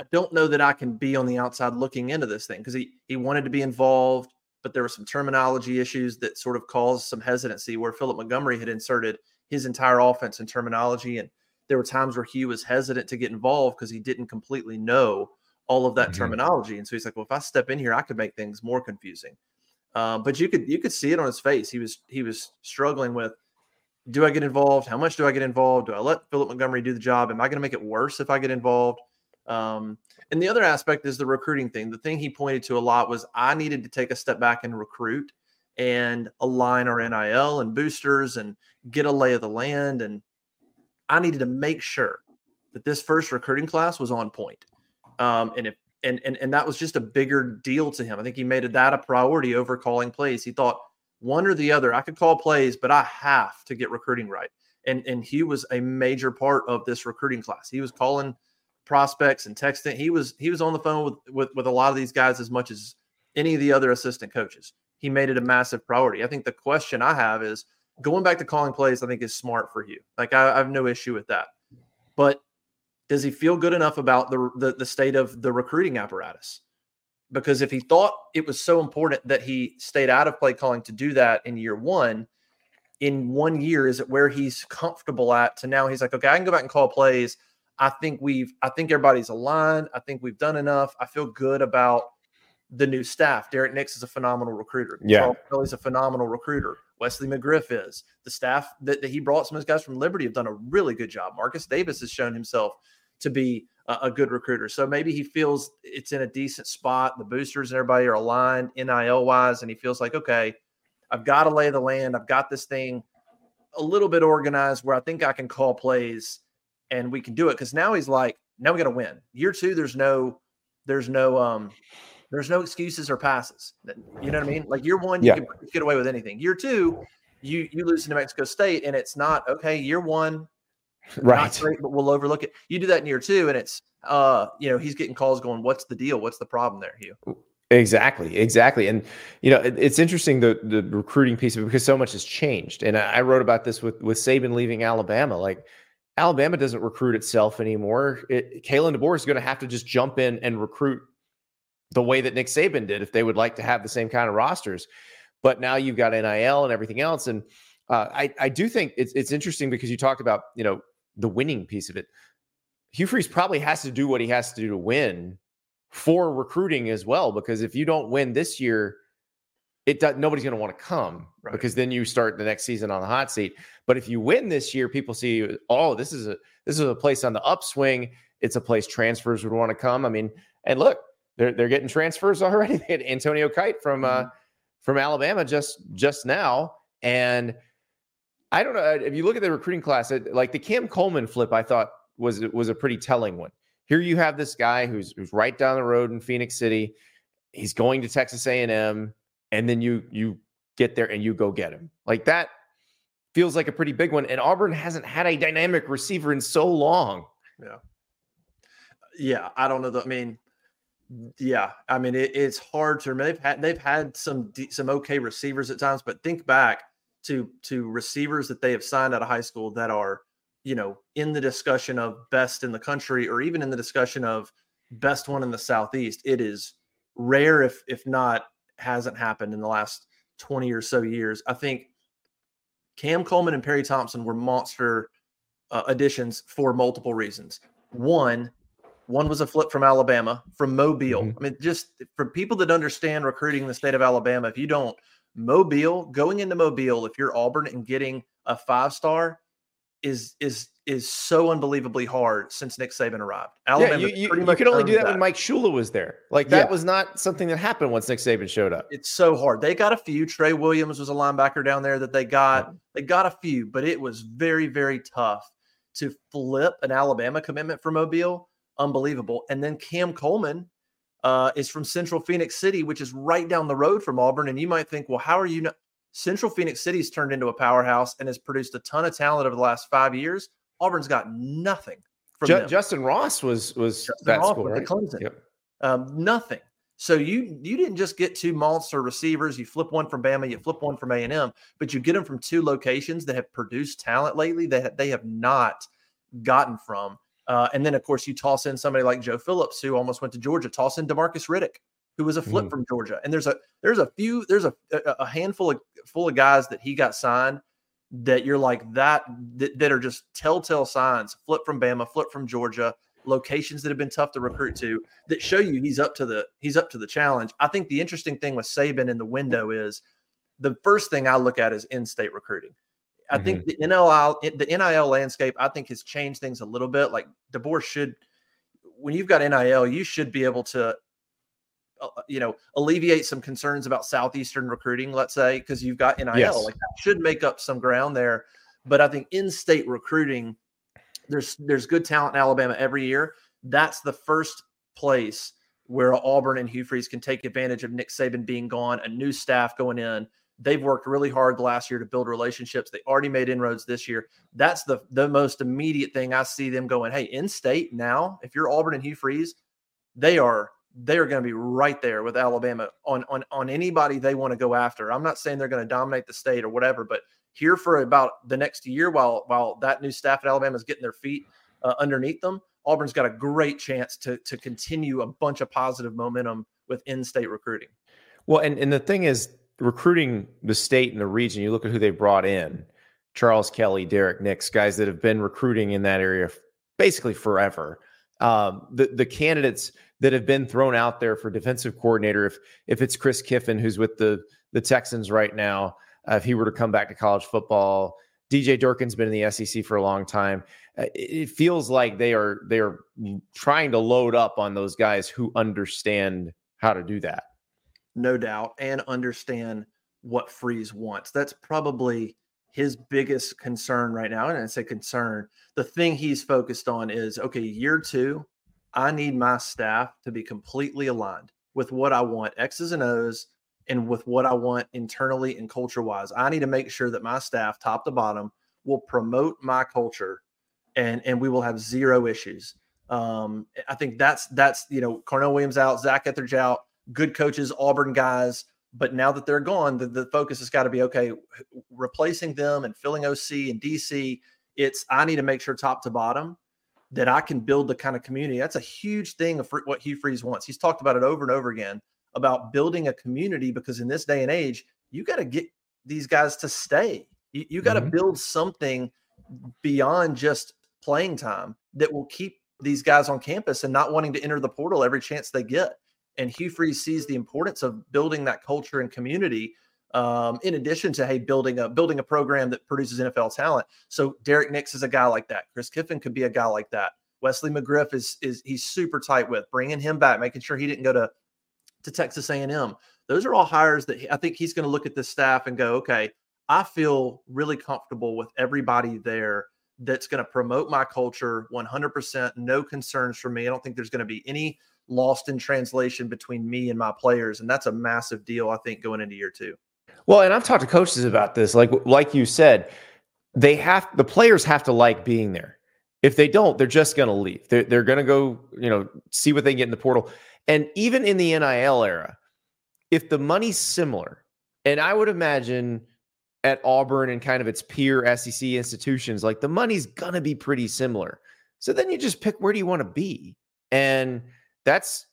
I don't know that I can be on the outside looking into this thing. Cause he, he wanted to be involved, but there were some terminology issues that sort of caused some hesitancy where Philip Montgomery had inserted his entire offense and terminology. And there were times where he was hesitant to get involved because he didn't completely know all of that mm-hmm. terminology. And so he's like, well, if I step in here, I could make things more confusing. Uh, but you could you could see it on his face. He was he was struggling with, do I get involved? How much do I get involved? Do I let Philip Montgomery do the job? Am I going to make it worse if I get involved? Um, and the other aspect is the recruiting thing. The thing he pointed to a lot was I needed to take a step back and recruit and align our N I L and boosters and get a lay of the land. And I needed to make sure that this first recruiting class was on point. Um, and if and, and and that was just a bigger deal to him. I think he made that a priority over calling plays. He thought one or the other, I could call plays, but I have to get recruiting right. And and he was a major part of this recruiting class. He was calling prospects and texting. He was he was on the phone with with, with a lot of these guys as much as any of the other assistant coaches. he made it a massive priority. I think the question I have is going back to calling plays, I think is smart for you. Like I, I have no issue with that, but does he feel good enough about the, the the state of the recruiting apparatus? Because if he thought it was so important that he stayed out of play calling to do that in year one, in one year, is it where he's comfortable at to now he's like, okay, I can go back and call plays. I think we've, I think everybody's aligned. I think we've done enough. I feel good about the new staff. Derek Nix is a phenomenal recruiter. Yeah. Charles Kelly's a phenomenal recruiter. Wesley McGriff is. The staff that, that he brought, some of those guys from Liberty have done a really good job. Marcus Davis has shown himself to be a, a good recruiter. So maybe he feels it's in a decent spot. The boosters and everybody are aligned N I L wise. And he feels like, okay, I've got to lay the land. I've got this thing a little bit organized where I think I can call plays and we can do it. Because now he's like, now we got to win. Year two, there's no, there's no, um, there's no excuses or passes. You know what I mean? Like year one, yeah. you can get away with anything. Year two, you you lose to New Mexico State, and it's not okay. Year one, right? Not great, but we'll overlook it. You do that in year two, and it's uh, you know, he's getting calls going, "What's the deal? What's the problem there, Hugh?" Exactly, exactly. And, you know, it, it's interesting, the the recruiting piece of it, because so much has changed. And I, I wrote about this with, with Saban leaving Alabama. Like, Alabama doesn't recruit itself anymore. It, Kalen DeBoer is going to have to just jump in and recruit the way that Nick Saban did if they would like to have the same kind of rosters. But now you've got N I L and everything else. And uh, I, I do think it's it's interesting because you talked about, you know, the winning piece of it. Hugh Freeze probably has to do what he has to do to win for recruiting as well, because if you don't win this year, it does, nobody's going to want to come, right? Because then you start the next season on the hot seat. But if you win this year, people see, oh, this is a this is a place on the upswing. It's a place transfers would want to come. I mean, and look, they're they're getting transfers already. They had Antonio Kite from mm-hmm. uh, from Alabama just just now, and I don't know if you look at the recruiting class, it, like the Cam Coleman flip, I thought was was a pretty telling one. Here you have this guy who's who's right down the road in Phoenix City. He's going to Texas A and M, and then you you get there and you go get him. Like that feels like a pretty big one. And Auburn hasn't had a dynamic receiver in so long. Yeah, yeah. I don't know. The, I mean, yeah. I mean, it, it's hard to remember. They've had they've had some some okay receivers at times, but think back to to receivers that they have signed out of high school that are, you know, in the discussion of best in the country, or even in the discussion of best one in the Southeast. It is rare, if if not hasn't happened in the last twenty or so years. I think Cam Coleman and Perry Thompson were monster uh, additions for multiple reasons. One, one was a flip from Alabama, from Mobile. Mm-hmm. I mean, just for people that understand recruiting in the state of Alabama, if you don't, Mobile, going into Mobile, if you're Auburn and getting a five-star, is is is so unbelievably hard since Nick Saban arrived. Alabama, yeah, you, you, you could only do that, that when Mike Shula was there. Like that yeah. was not something that happened once Nick Saban showed up. It's so hard. They got a few. Trey Williams was a linebacker down there that they got. They got a few, but it was very, very tough to flip an Alabama commitment for Mobile. Unbelievable. And then Cam Coleman uh, is from Central Phoenix City, which is right down the road from Auburn. And you might think, well, how are you not? Central Phoenix City's turned into a powerhouse and has produced a ton of talent over the last five years. Auburn's got nothing from Ju- them. Justin Ross was was Justin that Ross school, right? Clemson. Yep. Um, nothing. So you you didn't just get two monster receivers. You flip one from Bama, you flip one from A and M, but you get them from two locations that have produced talent lately that they have not gotten from. Uh, and then, of course, you toss in somebody like Joe Phillips, who almost went to Georgia. Toss in DeMarcus Riddick, who was a flip mm. from Georgia. And there's a there's a few there's a a handful of full of guys that he got signed that you're like that that, that are just telltale signs. Flip from Bama, flip from Georgia, locations that have been tough to recruit to, that show you he's up to the he's up to the challenge. I think the interesting thing with Saban in the window is the first thing I look at is in-state recruiting. I mm-hmm. think the N I L the N I L landscape I think has changed things a little bit. Like DeBoer should, when you've got N I L, you should be able to Uh, you know, alleviate some concerns about Southeastern recruiting, let's say, because you've got N I L. Yes. Like that should make up some ground there. But I think in-state recruiting, there's there's good talent in Alabama every year. That's the first place where Auburn and Hugh Freeze can take advantage of Nick Saban being gone, a new staff going in. They've worked really hard the last year to build relationships. They already made inroads this year. That's the the most immediate thing I see them going, hey, in-state now, if you're Auburn and Hugh Freeze, they are they are going to be right there with Alabama on, on, on anybody they want to go after. I'm not saying they're going to dominate the state or whatever, but here for about the next year while while that new staff at Alabama is getting their feet uh, underneath them, Auburn's got a great chance to to continue a bunch of positive momentum with in-state recruiting. Well, and, and the thing is, recruiting the state and the region, you look at who they brought in, Charles Kelly, Derek Nix, guys that have been recruiting in that area basically forever. Um, the the candidates that have been thrown out there for defensive coordinator, if if it's Chris Kiffin, who's with the the Texans right now, uh, if he were to come back to college football, D J Durkin's been in the S E C for a long time. Uh, it, it feels like they are they are trying to load up on those guys who understand how to do that. No doubt, and understand what Freeze wants. That's probably his biggest concern right now. And I say concern, the thing he's focused on is, okay, year two, I need my staff to be completely aligned with what I want, X's and O's, and with what I want internally and culture-wise. I need to make sure that my staff, top to bottom, will promote my culture, and, and we will have zero issues. Um, I think that's, that's you know, Carnell Williams out, Zach Etheridge out, good coaches, Auburn guys. But now that they're gone, the, the focus has got to be, okay, replacing them and filling O C and D C. It's, I need to make sure top to bottom that I can build the kind of community. That's a huge thing of what Hugh Freeze wants. He's talked about it over and over again about building a community, because in this day and age, you got to get these guys to stay. You, you got to mm-hmm. build something beyond just playing time that will keep these guys on campus and not wanting to enter the portal every chance they get. And Hugh Freeze sees the importance of building that culture and community, um, in addition to, hey, building a building a program that produces N F L talent. So Derek Nix is a guy like that. Chris Kiffin could be a guy like that. Wesley McGriff is is he's super tight with, bringing him back, making sure he didn't go to, to Texas A and M. Those are all hires that he, I think he's going to look at this staff and go, okay, I feel really comfortable with everybody there that's going to promote my culture one hundred percent. No concerns for me. I don't think there's going to be any lost in translation between me and my players. And that's a massive deal, I think, going into year two. Well, and I've talked to coaches about this. Like, like you said, they have, the players have to like being there. If they don't, they're just going to leave. They're, they're going to go, you know, see what they can get in the portal. And even in the N I L era, if the money's similar, and I would imagine at Auburn and kind of its peer S E C institutions, like the money's going to be pretty similar. So then you just pick, where do you want to be? And that's,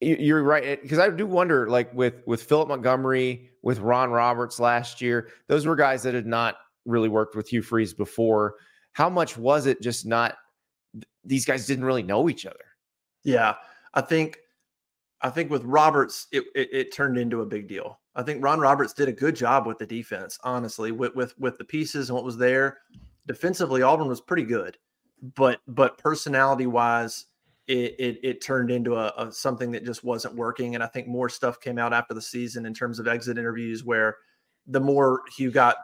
you're right, because I do wonder, like with with Philip Montgomery, with Ron Roberts last year, those were guys that had not really worked with Hugh Freeze before. How much was it just not, these guys didn't really know each other? Yeah, I think I think with Roberts, it, it, it turned into a big deal. I think Ron Roberts did a good job with the defense, honestly, with with, with the pieces and what was there. Defensively, Auburn was pretty good, but but personality-wise, It, it it turned into a, a something that just wasn't working. And I think more stuff came out after the season in terms of exit interviews, where the more Hugh got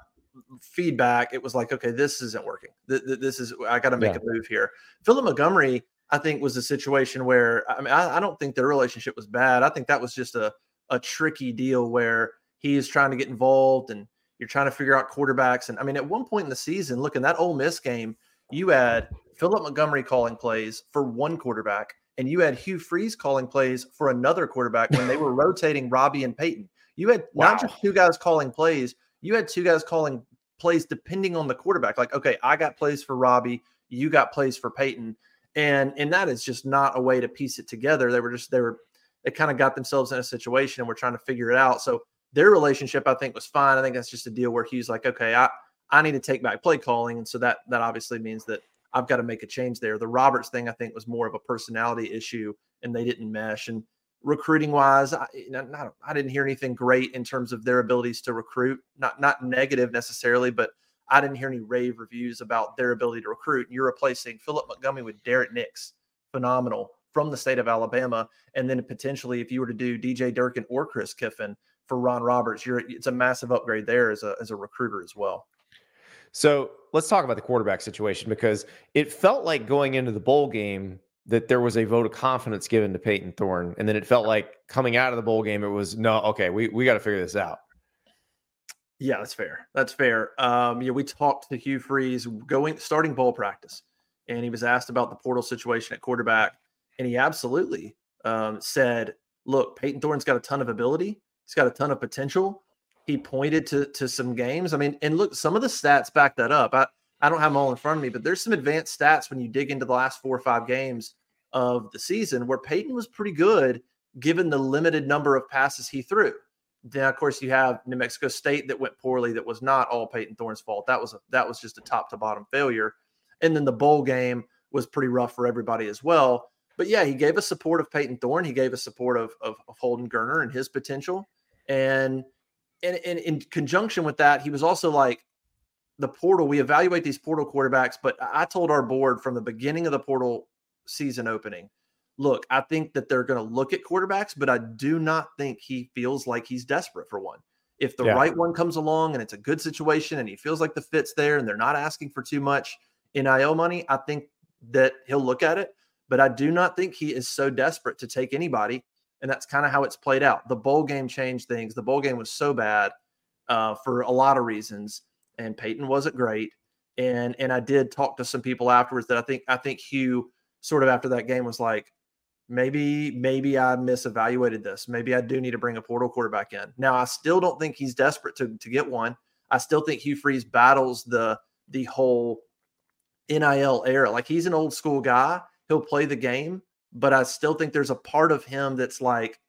feedback, it was like, okay, this isn't working. Th- th- this is, I got to make yeah. a move here. Philip Montgomery, I think, was a situation where, I mean, I, I don't think their relationship was bad. I think that was just a, a tricky deal where he is trying to get involved and you're trying to figure out quarterbacks. And I mean, at one point in the season, look, in that Ole Miss game, you had Philip Montgomery calling plays for one quarterback, and you had Hugh Freeze calling plays for another quarterback when they were rotating Robbie and Peyton. You had wow. not just two guys calling plays. You had two guys calling plays depending on the quarterback. Like, okay, I got plays for Robbie. You got plays for Peyton. And, and that is just not a way to piece it together. They were just, they were, they kind of got themselves in a situation and were trying to figure it out. So their relationship, I think, was fine. I think that's just a deal where Hugh's like, okay, I, I need to take back play calling. And so that, that obviously means that I've got to make a change there. The Roberts thing, I think, was more of a personality issue, and they didn't mesh. And recruiting-wise, I, not, I didn't hear anything great in terms of their abilities to recruit. Not not negative necessarily, but I didn't hear any rave reviews about their ability to recruit. You're replacing Philip Montgomery with Derek Nix, phenomenal, from the state of Alabama. And then potentially, if you were to do D J Durkin or Chris Kiffin for Ron Roberts, you're it's a massive upgrade there as a as a recruiter as well. So let's talk about the quarterback situation, because it felt like going into the bowl game that there was a vote of confidence given to Peyton Thorne. And then it felt like coming out of the bowl game, it was, no, okay, we, we got to figure this out. Yeah, that's fair. That's fair. Um, yeah, we talked to Hugh Freeze going starting bowl practice, and he was asked about the portal situation at quarterback. And he absolutely um, said, look, Peyton Thorne's got a ton of ability. He's got a ton of potential. He pointed to to some games. I mean, and look, some of the stats back that up. I, I don't have them all in front of me, but there's some advanced stats when you dig into the last four or five games of the season where Peyton was pretty good given the limited number of passes he threw. Then, of course, you have New Mexico State that went poorly. That was not all Peyton Thorne's fault. That was a, that was just a top-to-bottom failure. And then the bowl game was pretty rough for everybody as well. But, yeah, he gave us support of Peyton Thorne. He gave us support of, of, of Holden Garner and his potential. And, and, and in conjunction with that, he was also like, the portal, we evaluate these portal quarterbacks, but I told our board from the beginning of the portal season opening, look, I think that they're going to look at quarterbacks, but I do not think he feels like he's desperate for one. If the yeah. right one comes along and it's a good situation and he feels like the fit's there and they're not asking for too much N I L money, I think that he'll look at it. But I do not think he is so desperate to take anybody. And that's kind of how it's played out. The bowl game changed things. The bowl game was so bad uh, for a lot of reasons. And Peyton wasn't great. And and I did talk to some people afterwards that I think I think Hugh sort of after that game was like, maybe, maybe I misevaluated this. Maybe I do need to bring a portal quarterback in. Now, I still don't think he's desperate to, to get one. I still think Hugh Freeze battles the the whole N I L era. Like, he's an old school guy. He'll play the game, but I still think there's a part of him that's like,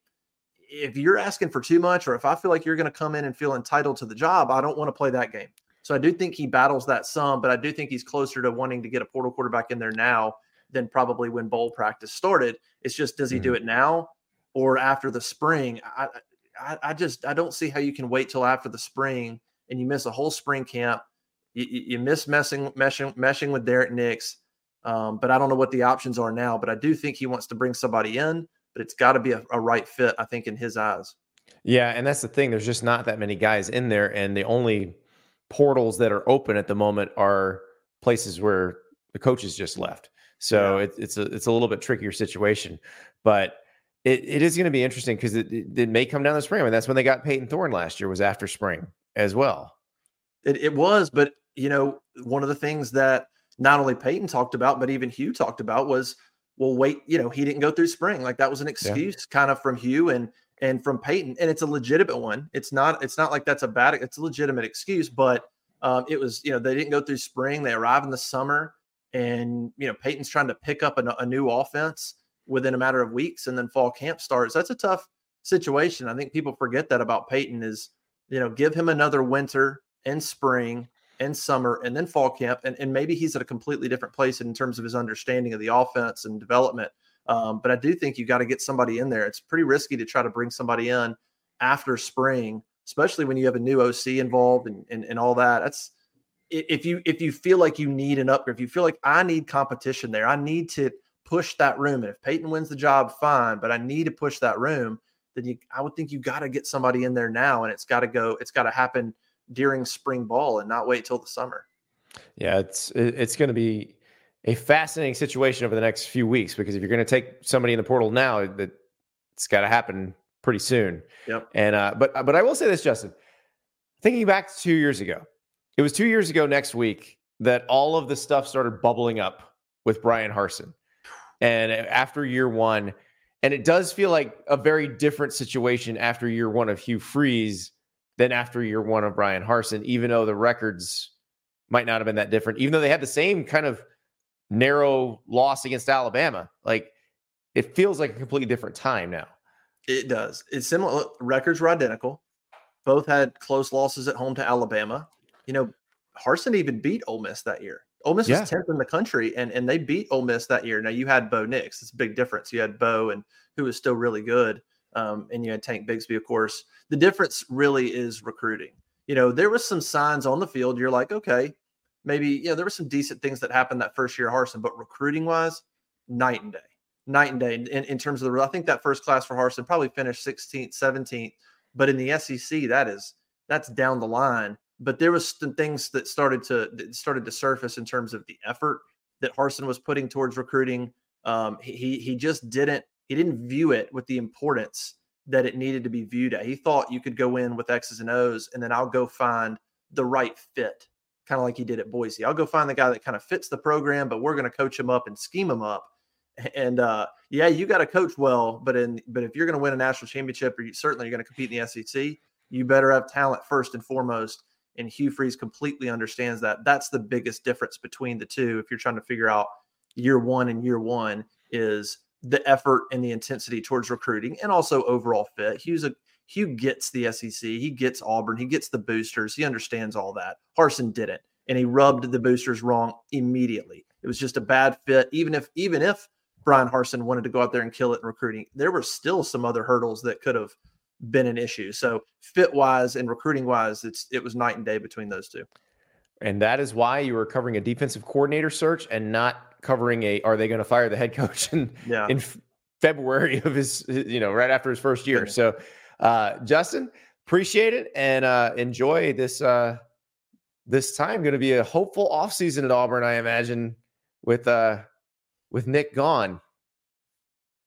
if you're asking for too much, or if I feel like you're going to come in and feel entitled to the job, I don't want to play that game. So I do think he battles that some, but I do think he's closer to wanting to get a portal quarterback in there now than probably when bowl practice started. It's just, does he mm-hmm. do it now or after the spring? I, I I just, I don't see how you can wait till after the spring and you miss a whole spring camp. You, you, you miss messing, meshing, meshing with Derek Nix. Um, but I don't know what the options are now, but I do think he wants to bring somebody in, but it's got to be a, a right fit, I think, in his eyes. Yeah, and that's the thing. There's just not that many guys in there, and the only portals that are open at the moment are places where the coaches just left. So yeah. it, it's, a, it's a little bit trickier situation, but it, it is going to be interesting because it, it, it may come down the spring. I mean, that's when they got Peyton Thorne last year was after spring as well. It, it was, but, you know, one of the things that not only Peyton talked about, but even Hugh talked about was, well, wait, you know, he didn't go through spring. Like, that was an excuse yeah. kind of from Hugh and, and from Peyton. And it's a legitimate one. It's not, it's not like that's a bad, it's a legitimate excuse, but um, it was, you know, they didn't go through spring. They arrived in the summer and, you know, Peyton's trying to pick up a, a new offense within a matter of weeks. And then fall camp starts. That's a tough situation. I think people forget that about Peyton is, you know, give him another winter and spring and summer and then fall camp. And, and maybe he's at a completely different place in terms of his understanding of the offense and development. Um, but I do think you got to get somebody in there. It's pretty risky to try to bring somebody in after spring, especially when you have a new O C involved and, and, and all that. That's if you, if you feel like you need an upgrade, if you feel like I need competition there, I need to push that room. And if Peyton wins the job, fine, but I need to push that room. Then you, I would think you got to get somebody in there now, and it's got to go, it's got to happen during spring ball and not wait till the summer. Yeah, it's it's going to be a fascinating situation over the next few weeks, because if you're going to take somebody in the portal now, that it's got to happen pretty soon. Yep. And uh, but but I will say this, Justin. Thinking back to two years ago, it was two years ago next week that all of the stuff started bubbling up with Brian Harsin, and after year one, and it does feel like a very different situation after year one of Hugh Freeze then after year one of Brian Harsin, even though the records might not have been that different, even though they had the same kind of narrow loss against Alabama. Like, it feels like a completely different time now. It does. It's similar. Records were identical. Both had close losses at home to Alabama. You know, Harsin even beat Ole Miss that year. Ole Miss yeah. was tenth in the country, and, and they beat Ole Miss that year. Now, you had Bo Nix. It's a big difference. You had Bo, and who was still really good. Um, and you had Tank Bigsby, of course. The difference really is recruiting. You know, there was some signs on the field. You're like, okay, maybe, you know, there were some decent things that happened that first year at Harsin, but recruiting wise, night and day, night and day. In, in terms of the, I think that first class for Harsin probably finished sixteenth, seventeenth, but in the S E C, that is, that's down the line. But there was some things that started to, that started to surface in terms of the effort that Harsin was putting towards recruiting. Um, he, he just didn't, He didn't view it with the importance that it needed to be viewed at. He thought you could go in with X's and O's, and then I'll go find the right fit, kind of like he did at Boise. I'll go find the guy that kind of fits the program, but we're going to coach him up and scheme him up. And uh, yeah, you got to coach well, but in but if you're going to win a national championship, or you certainly you're going to compete in the S E C, you better have talent first and foremost. And Hugh Freeze completely understands that. That's the biggest difference between the two. If you're trying to figure out year one and year one, is the effort and the intensity towards recruiting and also overall fit. Hugh's a Hugh gets the S E C. He gets Auburn. He gets the boosters. He understands all that. Harsin didn't, and he rubbed the boosters wrong immediately. It was just a bad fit. Even if even if Brian Harsin wanted to go out there and kill it in recruiting, there were still some other hurdles that could have been an issue. So fit-wise and recruiting-wise, it's it was night and day between those two. And that is why you were covering a defensive coordinator search and not covering a are they going to fire the head coach in, yeah. in February of his, you know, right after his first year. So Uh, Justin, appreciate it, and uh, enjoy this uh, this time. Going to be a hopeful offseason at Auburn, I imagine, with uh, with Nick gone.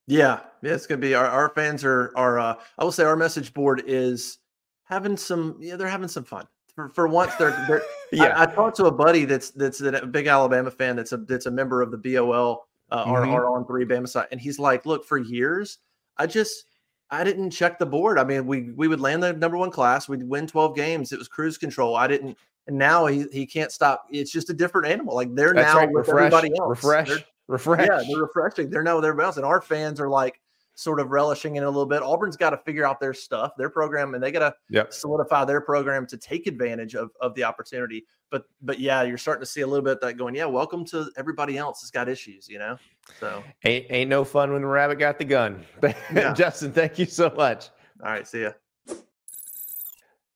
Yeah, yeah, it's going to be our, our fans are are. Uh, I will say our message board is having some. Yeah, they're having some fun for, for once. They're, they're yeah. I, I talked to a buddy that's that's a big Alabama fan. That's a that's a member of the B O L uh, mm-hmm. our, our On three Bama site, and he's like, look, for years, I just. I didn't check the board. I mean, we we would land the number one class. We'd win twelve games. It was cruise control. I didn't. And now he he can't stop. It's just a different animal. Like they're That's now right. with refresh, everybody else. Refresh, they're, refresh. Yeah, they're refreshing. They're now with everybody else. And our fans are like sort of relishing in a little bit. Auburn's got to figure out their stuff, their program, and they got to yep. solidify their program to take advantage of, of the opportunity. But but yeah, you're starting to see a little bit of that going, yeah, welcome to everybody else that's got issues, you know? So ain't, ain't no fun when the rabbit got the gun. Yeah. Justin, thank you so much. All right, see ya.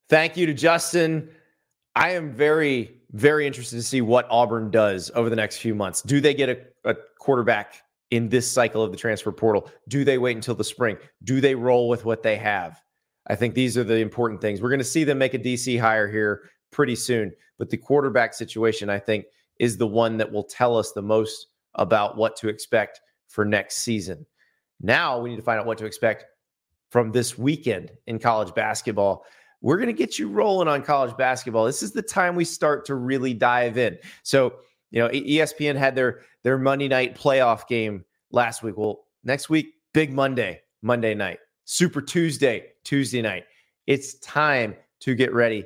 Thank you to Justin. I am very, very interested to see what Auburn does over the next few months. Do they get a, a quarterback in this cycle of the transfer portal? Do they wait until the spring? Do they roll with what they have? I think these are the important things. We're going to see them make a D C hire here pretty soon, but the quarterback situation, I think, is the one that will tell us the most about what to expect for next season. Now we need to find out what to expect from this weekend in college basketball. We're going to get you rolling on college basketball. This is the time we start to really dive in. So, you know, E S P N had their, their Monday night playoff game last week. Well, next week, Big Monday, Monday night, Super Tuesday, Tuesday night. It's time to get ready.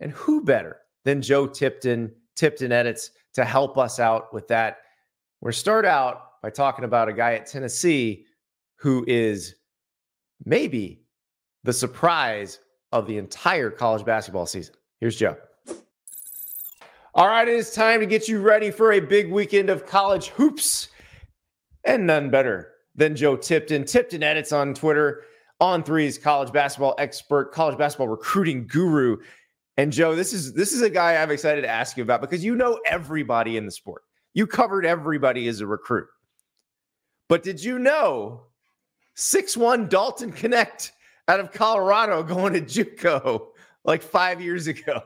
And who better than Joe Tipton, Tipton Edits, to help us out with that? We're start out by talking about a guy at Tennessee who is maybe the surprise of the entire college basketball season. Here's Joe. All right, it is time to get you ready for a big weekend of college hoops. And none better than Joe Tipton. Tipton Edits on Twitter. On three's college basketball expert, college basketball recruiting guru. And Joe, this is this is a guy I'm excited to ask you about because you know everybody in the sport. You covered everybody as a recruit. But did you know six one Dalton Knecht out of Colorado going to JUCO like five years ago?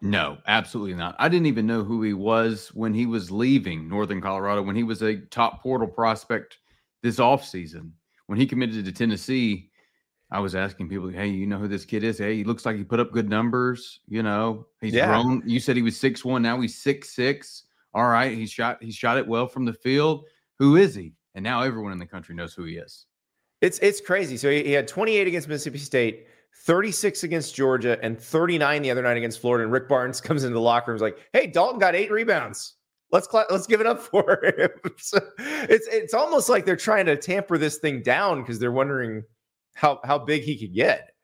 No, absolutely not. I didn't even know who he was when he was leaving Northern Colorado, when he was a top portal prospect this offseason. When he committed to Tennessee, I was asking people, hey, you know who this kid is? Hey, he looks like he put up good numbers. You know, he's yeah. grown. You said he was six one. Now he's six six. All right. He shot, he shot it well from the field. Who is he? And now everyone in the country knows who he is. It's, it's crazy. So he, he had twenty-eight against Mississippi State, thirty-six against Georgia, and thirty-nine the other night against Florida. And Rick Barnes comes into the locker room and is like, hey, Dalton got eight rebounds. Let's cl- let's give it up for him. So it's, it's almost like they're trying to tamper this thing down because they're wondering how how big he could get.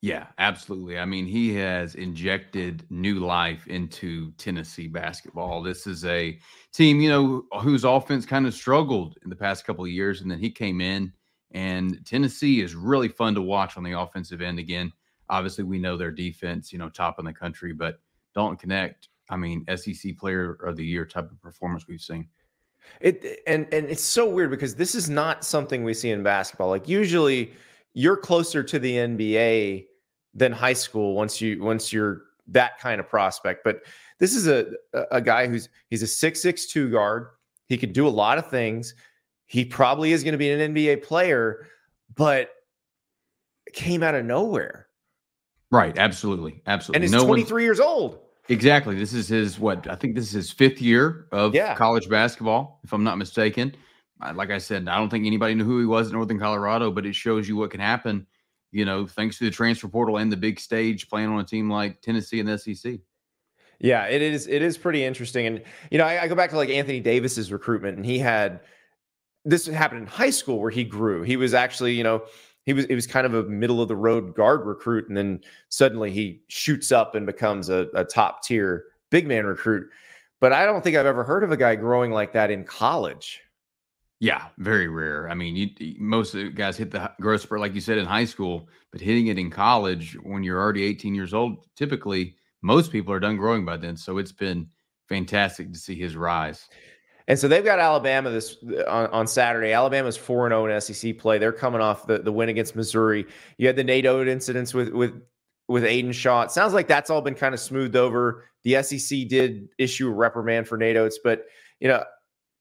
Yeah, absolutely. I mean, he has injected new life into Tennessee basketball. This is a team, you know, whose offense kind of struggled in the past couple of years, and then he came in, and Tennessee is really fun to watch on the offensive end again. Obviously, we know their defense, you know, top in the country, but Dalton Knecht, I mean, S E C player of the year type of performance we've seen. It and and it's so weird because this is not something we see in basketball. Like usually you're closer to the N B A than high school once you once you're that kind of prospect. But this is a a guy who's he's a six six two guard. He could do a lot of things. He probably is going to be an N B A player, but came out of nowhere. Right, absolutely. Absolutely. And he's twenty-three years old. Exactly. This is his what? I think this is his fifth year of yeah. college basketball, if I'm not mistaken. like I said, I don't think anybody knew who he was in Northern Colorado, but it shows you what can happen, you know, thanks to the transfer portal and the big stage playing on a team like Tennessee and the S E C. Yeah, it is. It is pretty interesting. And, you know, I, I go back to like Anthony Davis's recruitment, and he had this happened in high school where he grew. He was actually, you know, he was, it was kind of a middle of the road guard recruit. And then suddenly he shoots up and becomes a, a top tier big man recruit. But I don't think I've ever heard of a guy growing like that in college. Yeah, very rare. I mean, you, most of the guys hit the growth spurt, like you said, in high school, but hitting it in college when you're already eighteen years old, typically most people are done growing by then. So it's been fantastic to see his rise. And so they've got Alabama this on, on Saturday. Alabama's four and oh in S E C play. They're coming off the, the win against Missouri. You had the Nate Oat incidents with with with Aiden Shaw. It sounds like that's all been kind of smoothed over. The S E C did issue a reprimand for Nate Oates, but you know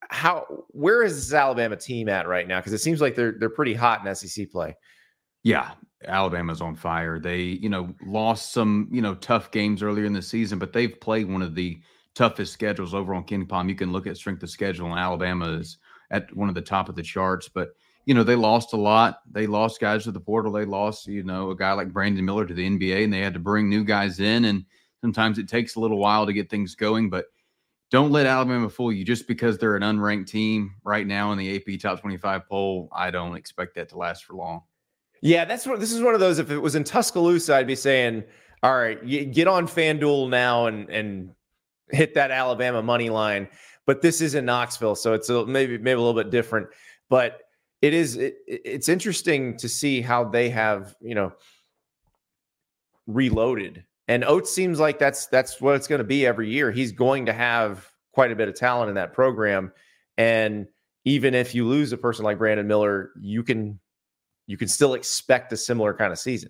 how where is this Alabama team at right now? Because it seems like they're they're pretty hot in S E C play. Yeah, Alabama's on fire. They you know lost some you know tough games earlier in the season, but they've played one of the toughest schedules over on Ken Palm. You can look at strength of schedule, and Alabama is at one of the top of the charts. But, you know, they lost a lot. They lost guys to the portal. They lost, you know, a guy like Brandon Miller to the N B A, and they had to bring new guys in. And sometimes it takes a little while to get things going. But don't let Alabama fool you. Just because they're an unranked team right now in the A P Top twenty-five poll, I don't expect that to last for long. Yeah, that's what this is one of those. If it was in Tuscaloosa, I'd be saying, all right, get on FanDuel now and and hit that Alabama money line, but this is in Knoxville, so it's a, maybe maybe a little bit different. But it is it, it's interesting to see how they have you know reloaded. And Oates seems like that's that's what it's going to be every year. He's going to have quite a bit of talent in that program, and even if you lose a person like Brandon Miller, you can you can still expect a similar kind of season.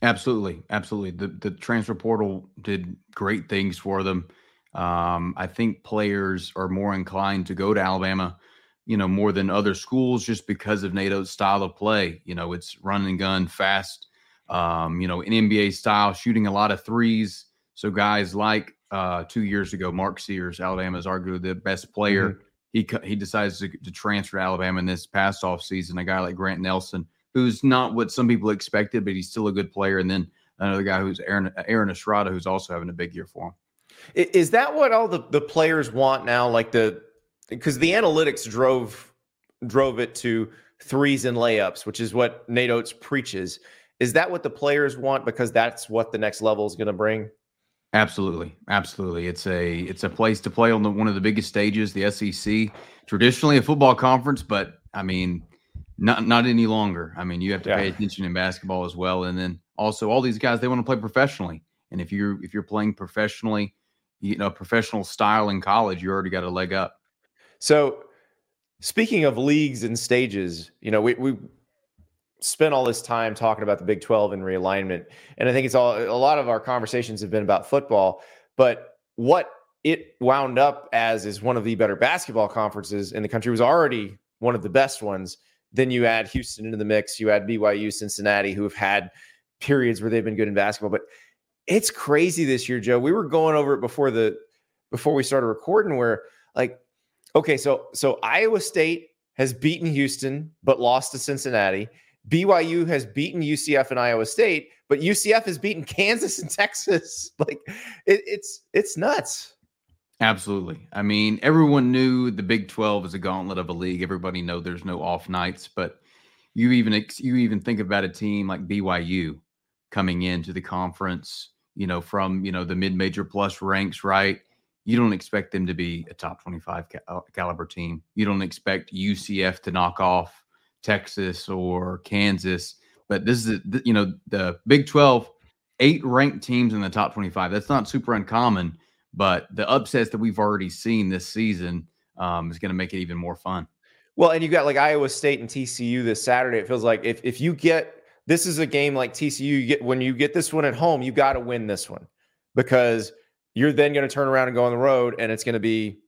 Absolutely, absolutely. The the transfer portal did great things for them. Um, I think players are more inclined to go to Alabama, you know, more than other schools just because of Nate Oates' style of play. You know, it's run and gun fast, um, you know, in N B A style, shooting a lot of threes. So guys like uh, two years ago, Mark Sears, Alabama's arguably the best player. Mm-hmm. He he decides to, to transfer to Alabama in this past offseason, a guy like Grant Nelson, who's not what some people expected, but he's still a good player. And then another guy who's Aaron, Aaron Estrada, who's also having a big year for him. Is that what all the, the players want now? Like the because the analytics drove drove it to threes and layups, which is what Nate Oates preaches. Is that what the players want? Because that's what the next level is going to bring. Absolutely, absolutely. It's a it's a place to play on the, one of the biggest stages, the S E C. Traditionally a football conference, but I mean, not not any longer. I mean, you have to yeah. pay attention in basketball as well, and then also all these guys, they want to play professionally. And if you're if you're playing professionally, you know, professional style in college, you already got a leg up. So speaking of leagues and stages, you know, we, we spent all this time talking about the Big twelve and realignment. And I think it's all, a lot of our conversations have been about football, but what it wound up as is one of the better basketball conferences in the country. It was already one of the best ones. Then you add Houston into the mix, you add B Y U, Cincinnati, who have had periods where they've been good in basketball, but it's crazy this year, Joe. We were going over it before the before we started recording where like, okay, so so Iowa State has beaten Houston but lost to Cincinnati. B Y U has beaten U C F and Iowa State, but U C F has beaten Kansas and Texas. Like it, it's it's nuts. Absolutely. I mean, everyone knew the Big twelve is a gauntlet of a league. Everybody know there's no off nights, but you even you even think about a team like B Y U coming into the conference, you know, from, you know, the mid-major plus ranks, right? You don't expect them to be a top twenty-five cal- caliber team. You don't expect U C F to knock off Texas or Kansas. But this is, you know, the Big twelve, eight ranked teams in the top twenty-five. That's not super uncommon, but the upsets that we've already seen this season um, is going to make it even more fun. Well, and you've got like Iowa State and T C U this Saturday. It feels like if if you get – this is a game like T C U. You get, when you get this one at home, you got to win this one because you're then going to turn around and go on the road, and it's going to be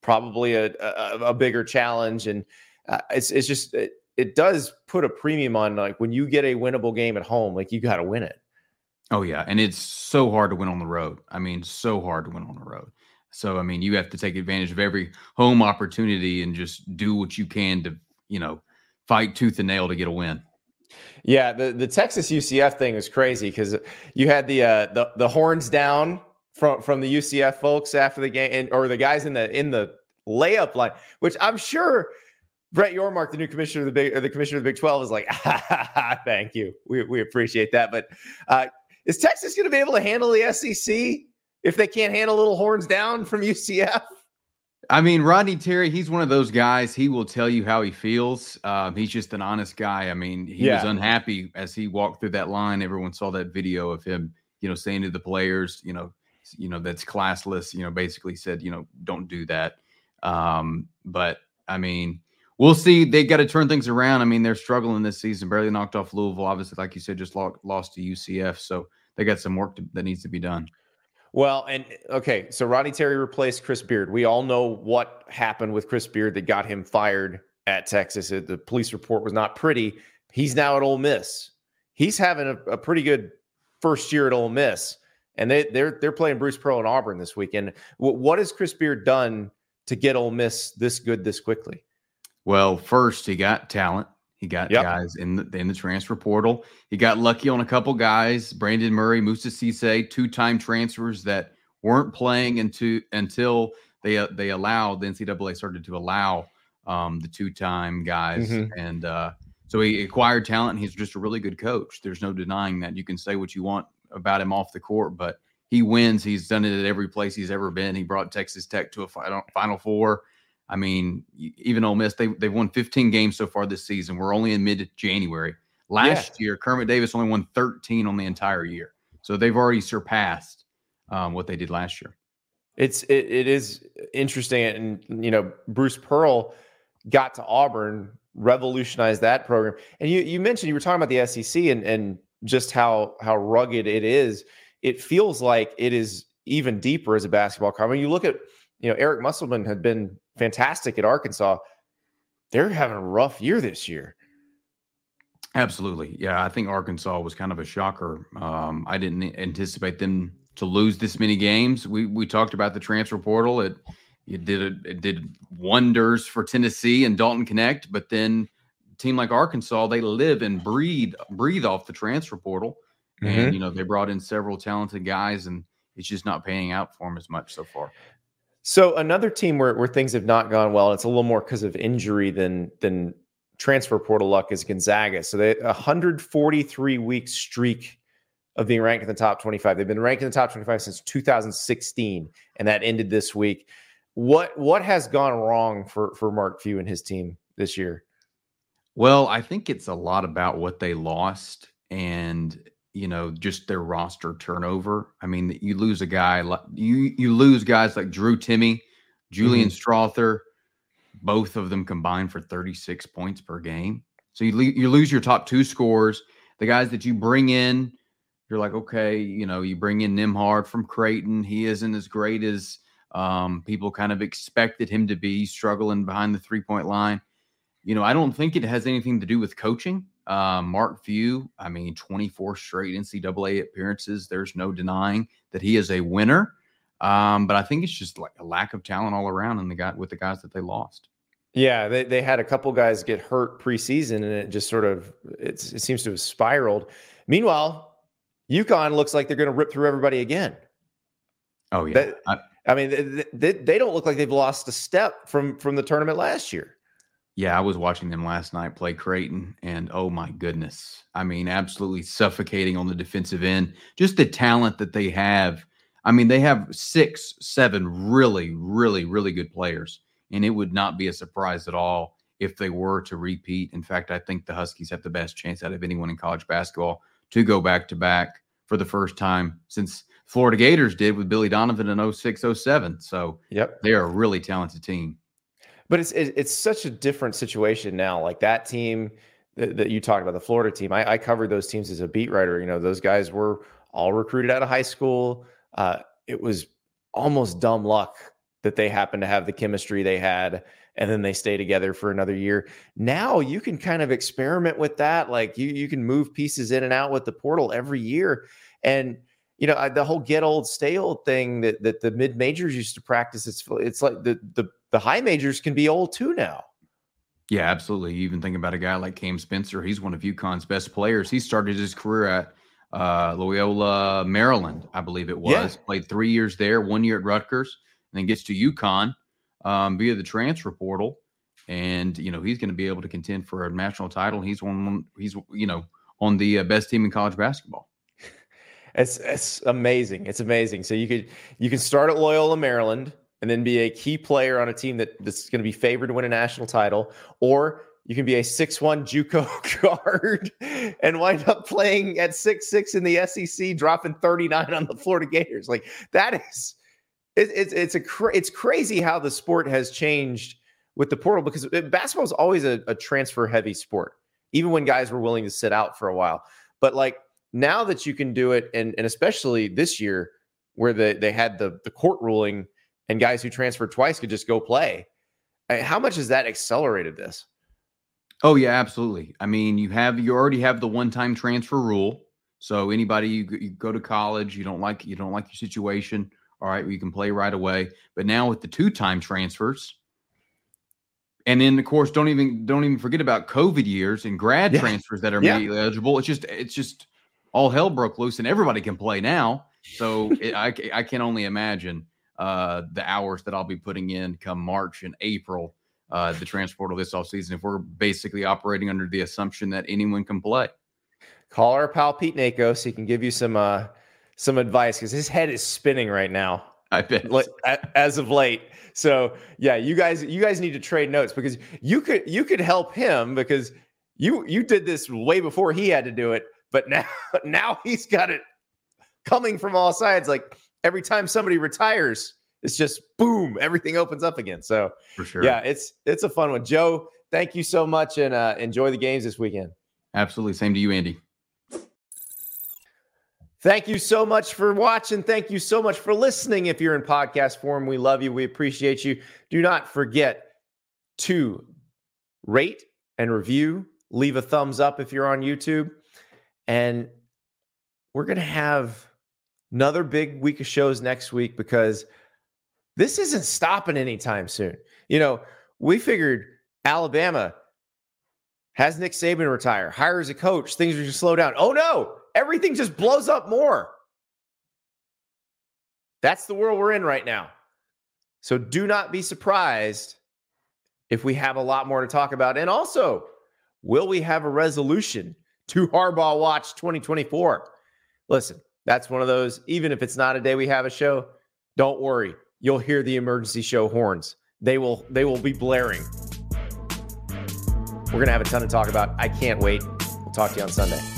probably a, a, a bigger challenge. And uh, it's it's just it, it does put a premium on like when you get a winnable game at home, like you got to win it. Oh yeah, and it's so hard to win on the road. I mean, so hard to win on the road. So, I mean, you have to take advantage of every home opportunity and just do what you can to, you know, fight tooth and nail to get a win. Yeah, the, the Texas U C F thing was crazy because you had the, uh, the the horns down from from the U C F folks after the game, and, or the guys in the in the layup line, which I'm sure Brett Yormark, the new commissioner of the Big or the commissioner of the Big twelve, is like, ah, ha, ha, thank you, we we appreciate that. But uh, is Texas going to be able to handle the S E C if they can't handle little horns down from U C F? I mean, Rodney Terry, he's one of those guys. He will tell you how he feels. Um, he's just an honest guy. I mean, he yeah. was unhappy as he walked through that line. Everyone saw that video of him, you know, saying to the players, you know, you know, that's classless, you know, basically said, you know, don't do that. Um, but I mean, we'll see. They've got to turn things around. I mean, they're struggling this season, barely knocked off Louisville. Obviously, like you said, just lost to U C F. So they got some work to, that needs to be done. Well, and okay, so Rodney Terry replaced Chris Beard. We all know what happened with Chris Beard that got him fired at Texas. The police report was not pretty. He's now at Ole Miss. He's having a, a pretty good first year at Ole Miss, and they, they're they're playing Bruce Pearl and Auburn this weekend. W- what has Chris Beard done to get Ole Miss this good this quickly? Well, first he got talent. He got yep. guys in the in the transfer portal. He got lucky on a couple guys. Brandon Murray, Musa Cisse, two-time transfers that weren't playing into, until they uh, they allowed, the N C double A started to allow um, the two-time guys. Mm-hmm. And uh, so he acquired talent, and he's just a really good coach. There's no denying that. You can say what you want about him off the court, but he wins. He's done it at every place he's ever been. He brought Texas Tech to a final, final four. I mean, even Ole Miss, they, they've won fifteen games so far this season. We're only in mid-January. Last yeah. year, Kermit Davis only won thirteen on the entire year. So they've already surpassed um, what they did last year. It's it, it is interesting. And, you know, Bruce Pearl got to Auburn, revolutionized that program. And you you mentioned, you were talking about the S E C and, and just how, how rugged it is. It feels like it is even deeper as a basketball club. I mean, you look at, you know, Eric Musselman had been fantastic at Arkansas. They're having a rough year this year. Absolutely. Yeah, I think Arkansas was kind of a shocker. Um, I didn't anticipate them to lose this many games. We we talked about the transfer portal. It it did it did wonders for Tennessee and Dalton Knecht, but then a team like Arkansas, they live and breathe breathe off the transfer portal. Mm-hmm. And you know, they brought in several talented guys, and it's just not paying out for them as much so far. So another team where, where things have not gone well, and it's a little more because of injury than than transfer portal luck, is Gonzaga. So they a one hundred forty-three week streak of being ranked in the top twenty-five. They've been ranked in the top twenty-five since two thousand sixteen, and that ended this week. What what has gone wrong for, for Mark Few and his team this year? Well, I think it's a lot about what they lost and, you know, just their roster turnover. I mean, you lose a guy like you, you lose guys like Drew Timme, Julian mm-hmm. Strother, both of them combined for thirty-six points per game. So you, you lose your top two scorers. The guys that you bring in, you're like, okay, you know, you bring in Nembhard from Creighton. He isn't as great as um, people kind of expected him to be, struggling behind the three-point line. You know, I don't think it has anything to do with coaching. Uh, Mark Few, I mean, twenty-four straight N C double A appearances. There's no denying that he is a winner. Um, but I think it's just like a lack of talent all around, and the guy with the guys that they lost. Yeah, they they had a couple guys get hurt preseason, and it just sort of it's, it seems to have spiraled. Meanwhile, UConn looks like they're going to rip through everybody again. Oh yeah, that, I, I mean, they, they they don't look like they've lost a step from from the tournament last year. Yeah, I was watching them last night play Creighton, and oh my goodness. I mean, absolutely suffocating on the defensive end. Just the talent that they have. I mean, they have six, seven really, really, really good players, and it would not be a surprise at all if they were to repeat. In fact, I think the Huskies have the best chance out of anyone in college basketball to go back-to-back for the first time since Florida Gators did with Billy Donovan in oh six oh seven. So yep. They're a really talented team. But it's it's such a different situation now. Like that team that, that you talked about, the Florida team, I, I covered those teams as a beat writer. You know, those guys were all recruited out of high school. Uh, it was almost dumb luck that they happened to have the chemistry they had, and then they stay together for another year. Now you can kind of experiment with that. Like you you can move pieces in and out with the portal every year. And you know, I, the whole get old, stay old thing that, that the mid majors used to practice. It's it's like the, the, the high majors can be old too now. Yeah, absolutely. You even think about a guy like Cam Spencer. He's one of UConn's best players. He started his career at uh, Loyola, Maryland, I believe it was. Yeah. Played three years there, one year at Rutgers, and then gets to UConn um, via the transfer portal. And, you know, he's going to be able to contend for a national title. He's one. He's, you know, on the best team in college basketball. It's it's amazing. It's amazing. So you could you can start at Loyola, Maryland, and then be a key player on a team that, that's going to be favored to win a national title, or you can be a six one JUCO guard and wind up playing at six six in the S E C, dropping thirty-nine on the Florida Gators. Like that is it, it, it's a cra- it's crazy how the sport has changed with the portal, because basketball is always a, a transfer heavy sport, even when guys were willing to sit out for a while. But like now that you can do it, and, and especially this year where the, they had the, the court ruling and guys who transferred twice could just go play. I mean, how much has that accelerated this? Oh, yeah, absolutely. I mean, you have you already have the one-time transfer rule. So anybody, you, you go to college, you don't like you don't like your situation. All right, you can play right away. But now with the two-time transfers, and then of course, don't even don't even forget about COVID years and grad yeah. transfers that are yeah. immediately eligible. It's just it's just all hell broke loose, and everybody can play now. So it, I I can only imagine. Uh, the hours that I'll be putting in come March and April, uh, the transfer portal this offseason, if we're basically operating under the assumption that anyone can play. Call our pal Pete Naco so he can give you some uh, some advice, because his head is spinning right now. I bet like, as of late. So yeah, you guys, you guys need to trade notes, because you could you could help him, because you you did this way before he had to do it, but now now he's got it coming from all sides. Like, every time somebody retires, it's just boom, everything opens up again. So for sure. Yeah, it's it's a fun one. Joe, thank you so much, and uh, enjoy the games this weekend. Absolutely. Same to you, Andy. Thank you so much for watching. Thank you so much for listening. If you're in podcast form, we love you. We appreciate you. Do not forget to rate and review. Leave a thumbs up if you're on YouTube. And we're going to have another big week of shows next week, because this isn't stopping anytime soon. You know, we figured Alabama has Nick Saban retire, hires a coach, things are going to slow down. Oh no, everything just blows up more. That's the world we're in right now. So do not be surprised if we have a lot more to talk about. And also, will we have a resolution to Harbaugh Watch twenty twenty-four? Listen, that's one of those, even if it's not a day we have a show, don't worry. You'll hear the emergency show horns. They will they will be blaring. We're going to have a ton to talk about. I can't wait. We'll talk to you on Sunday.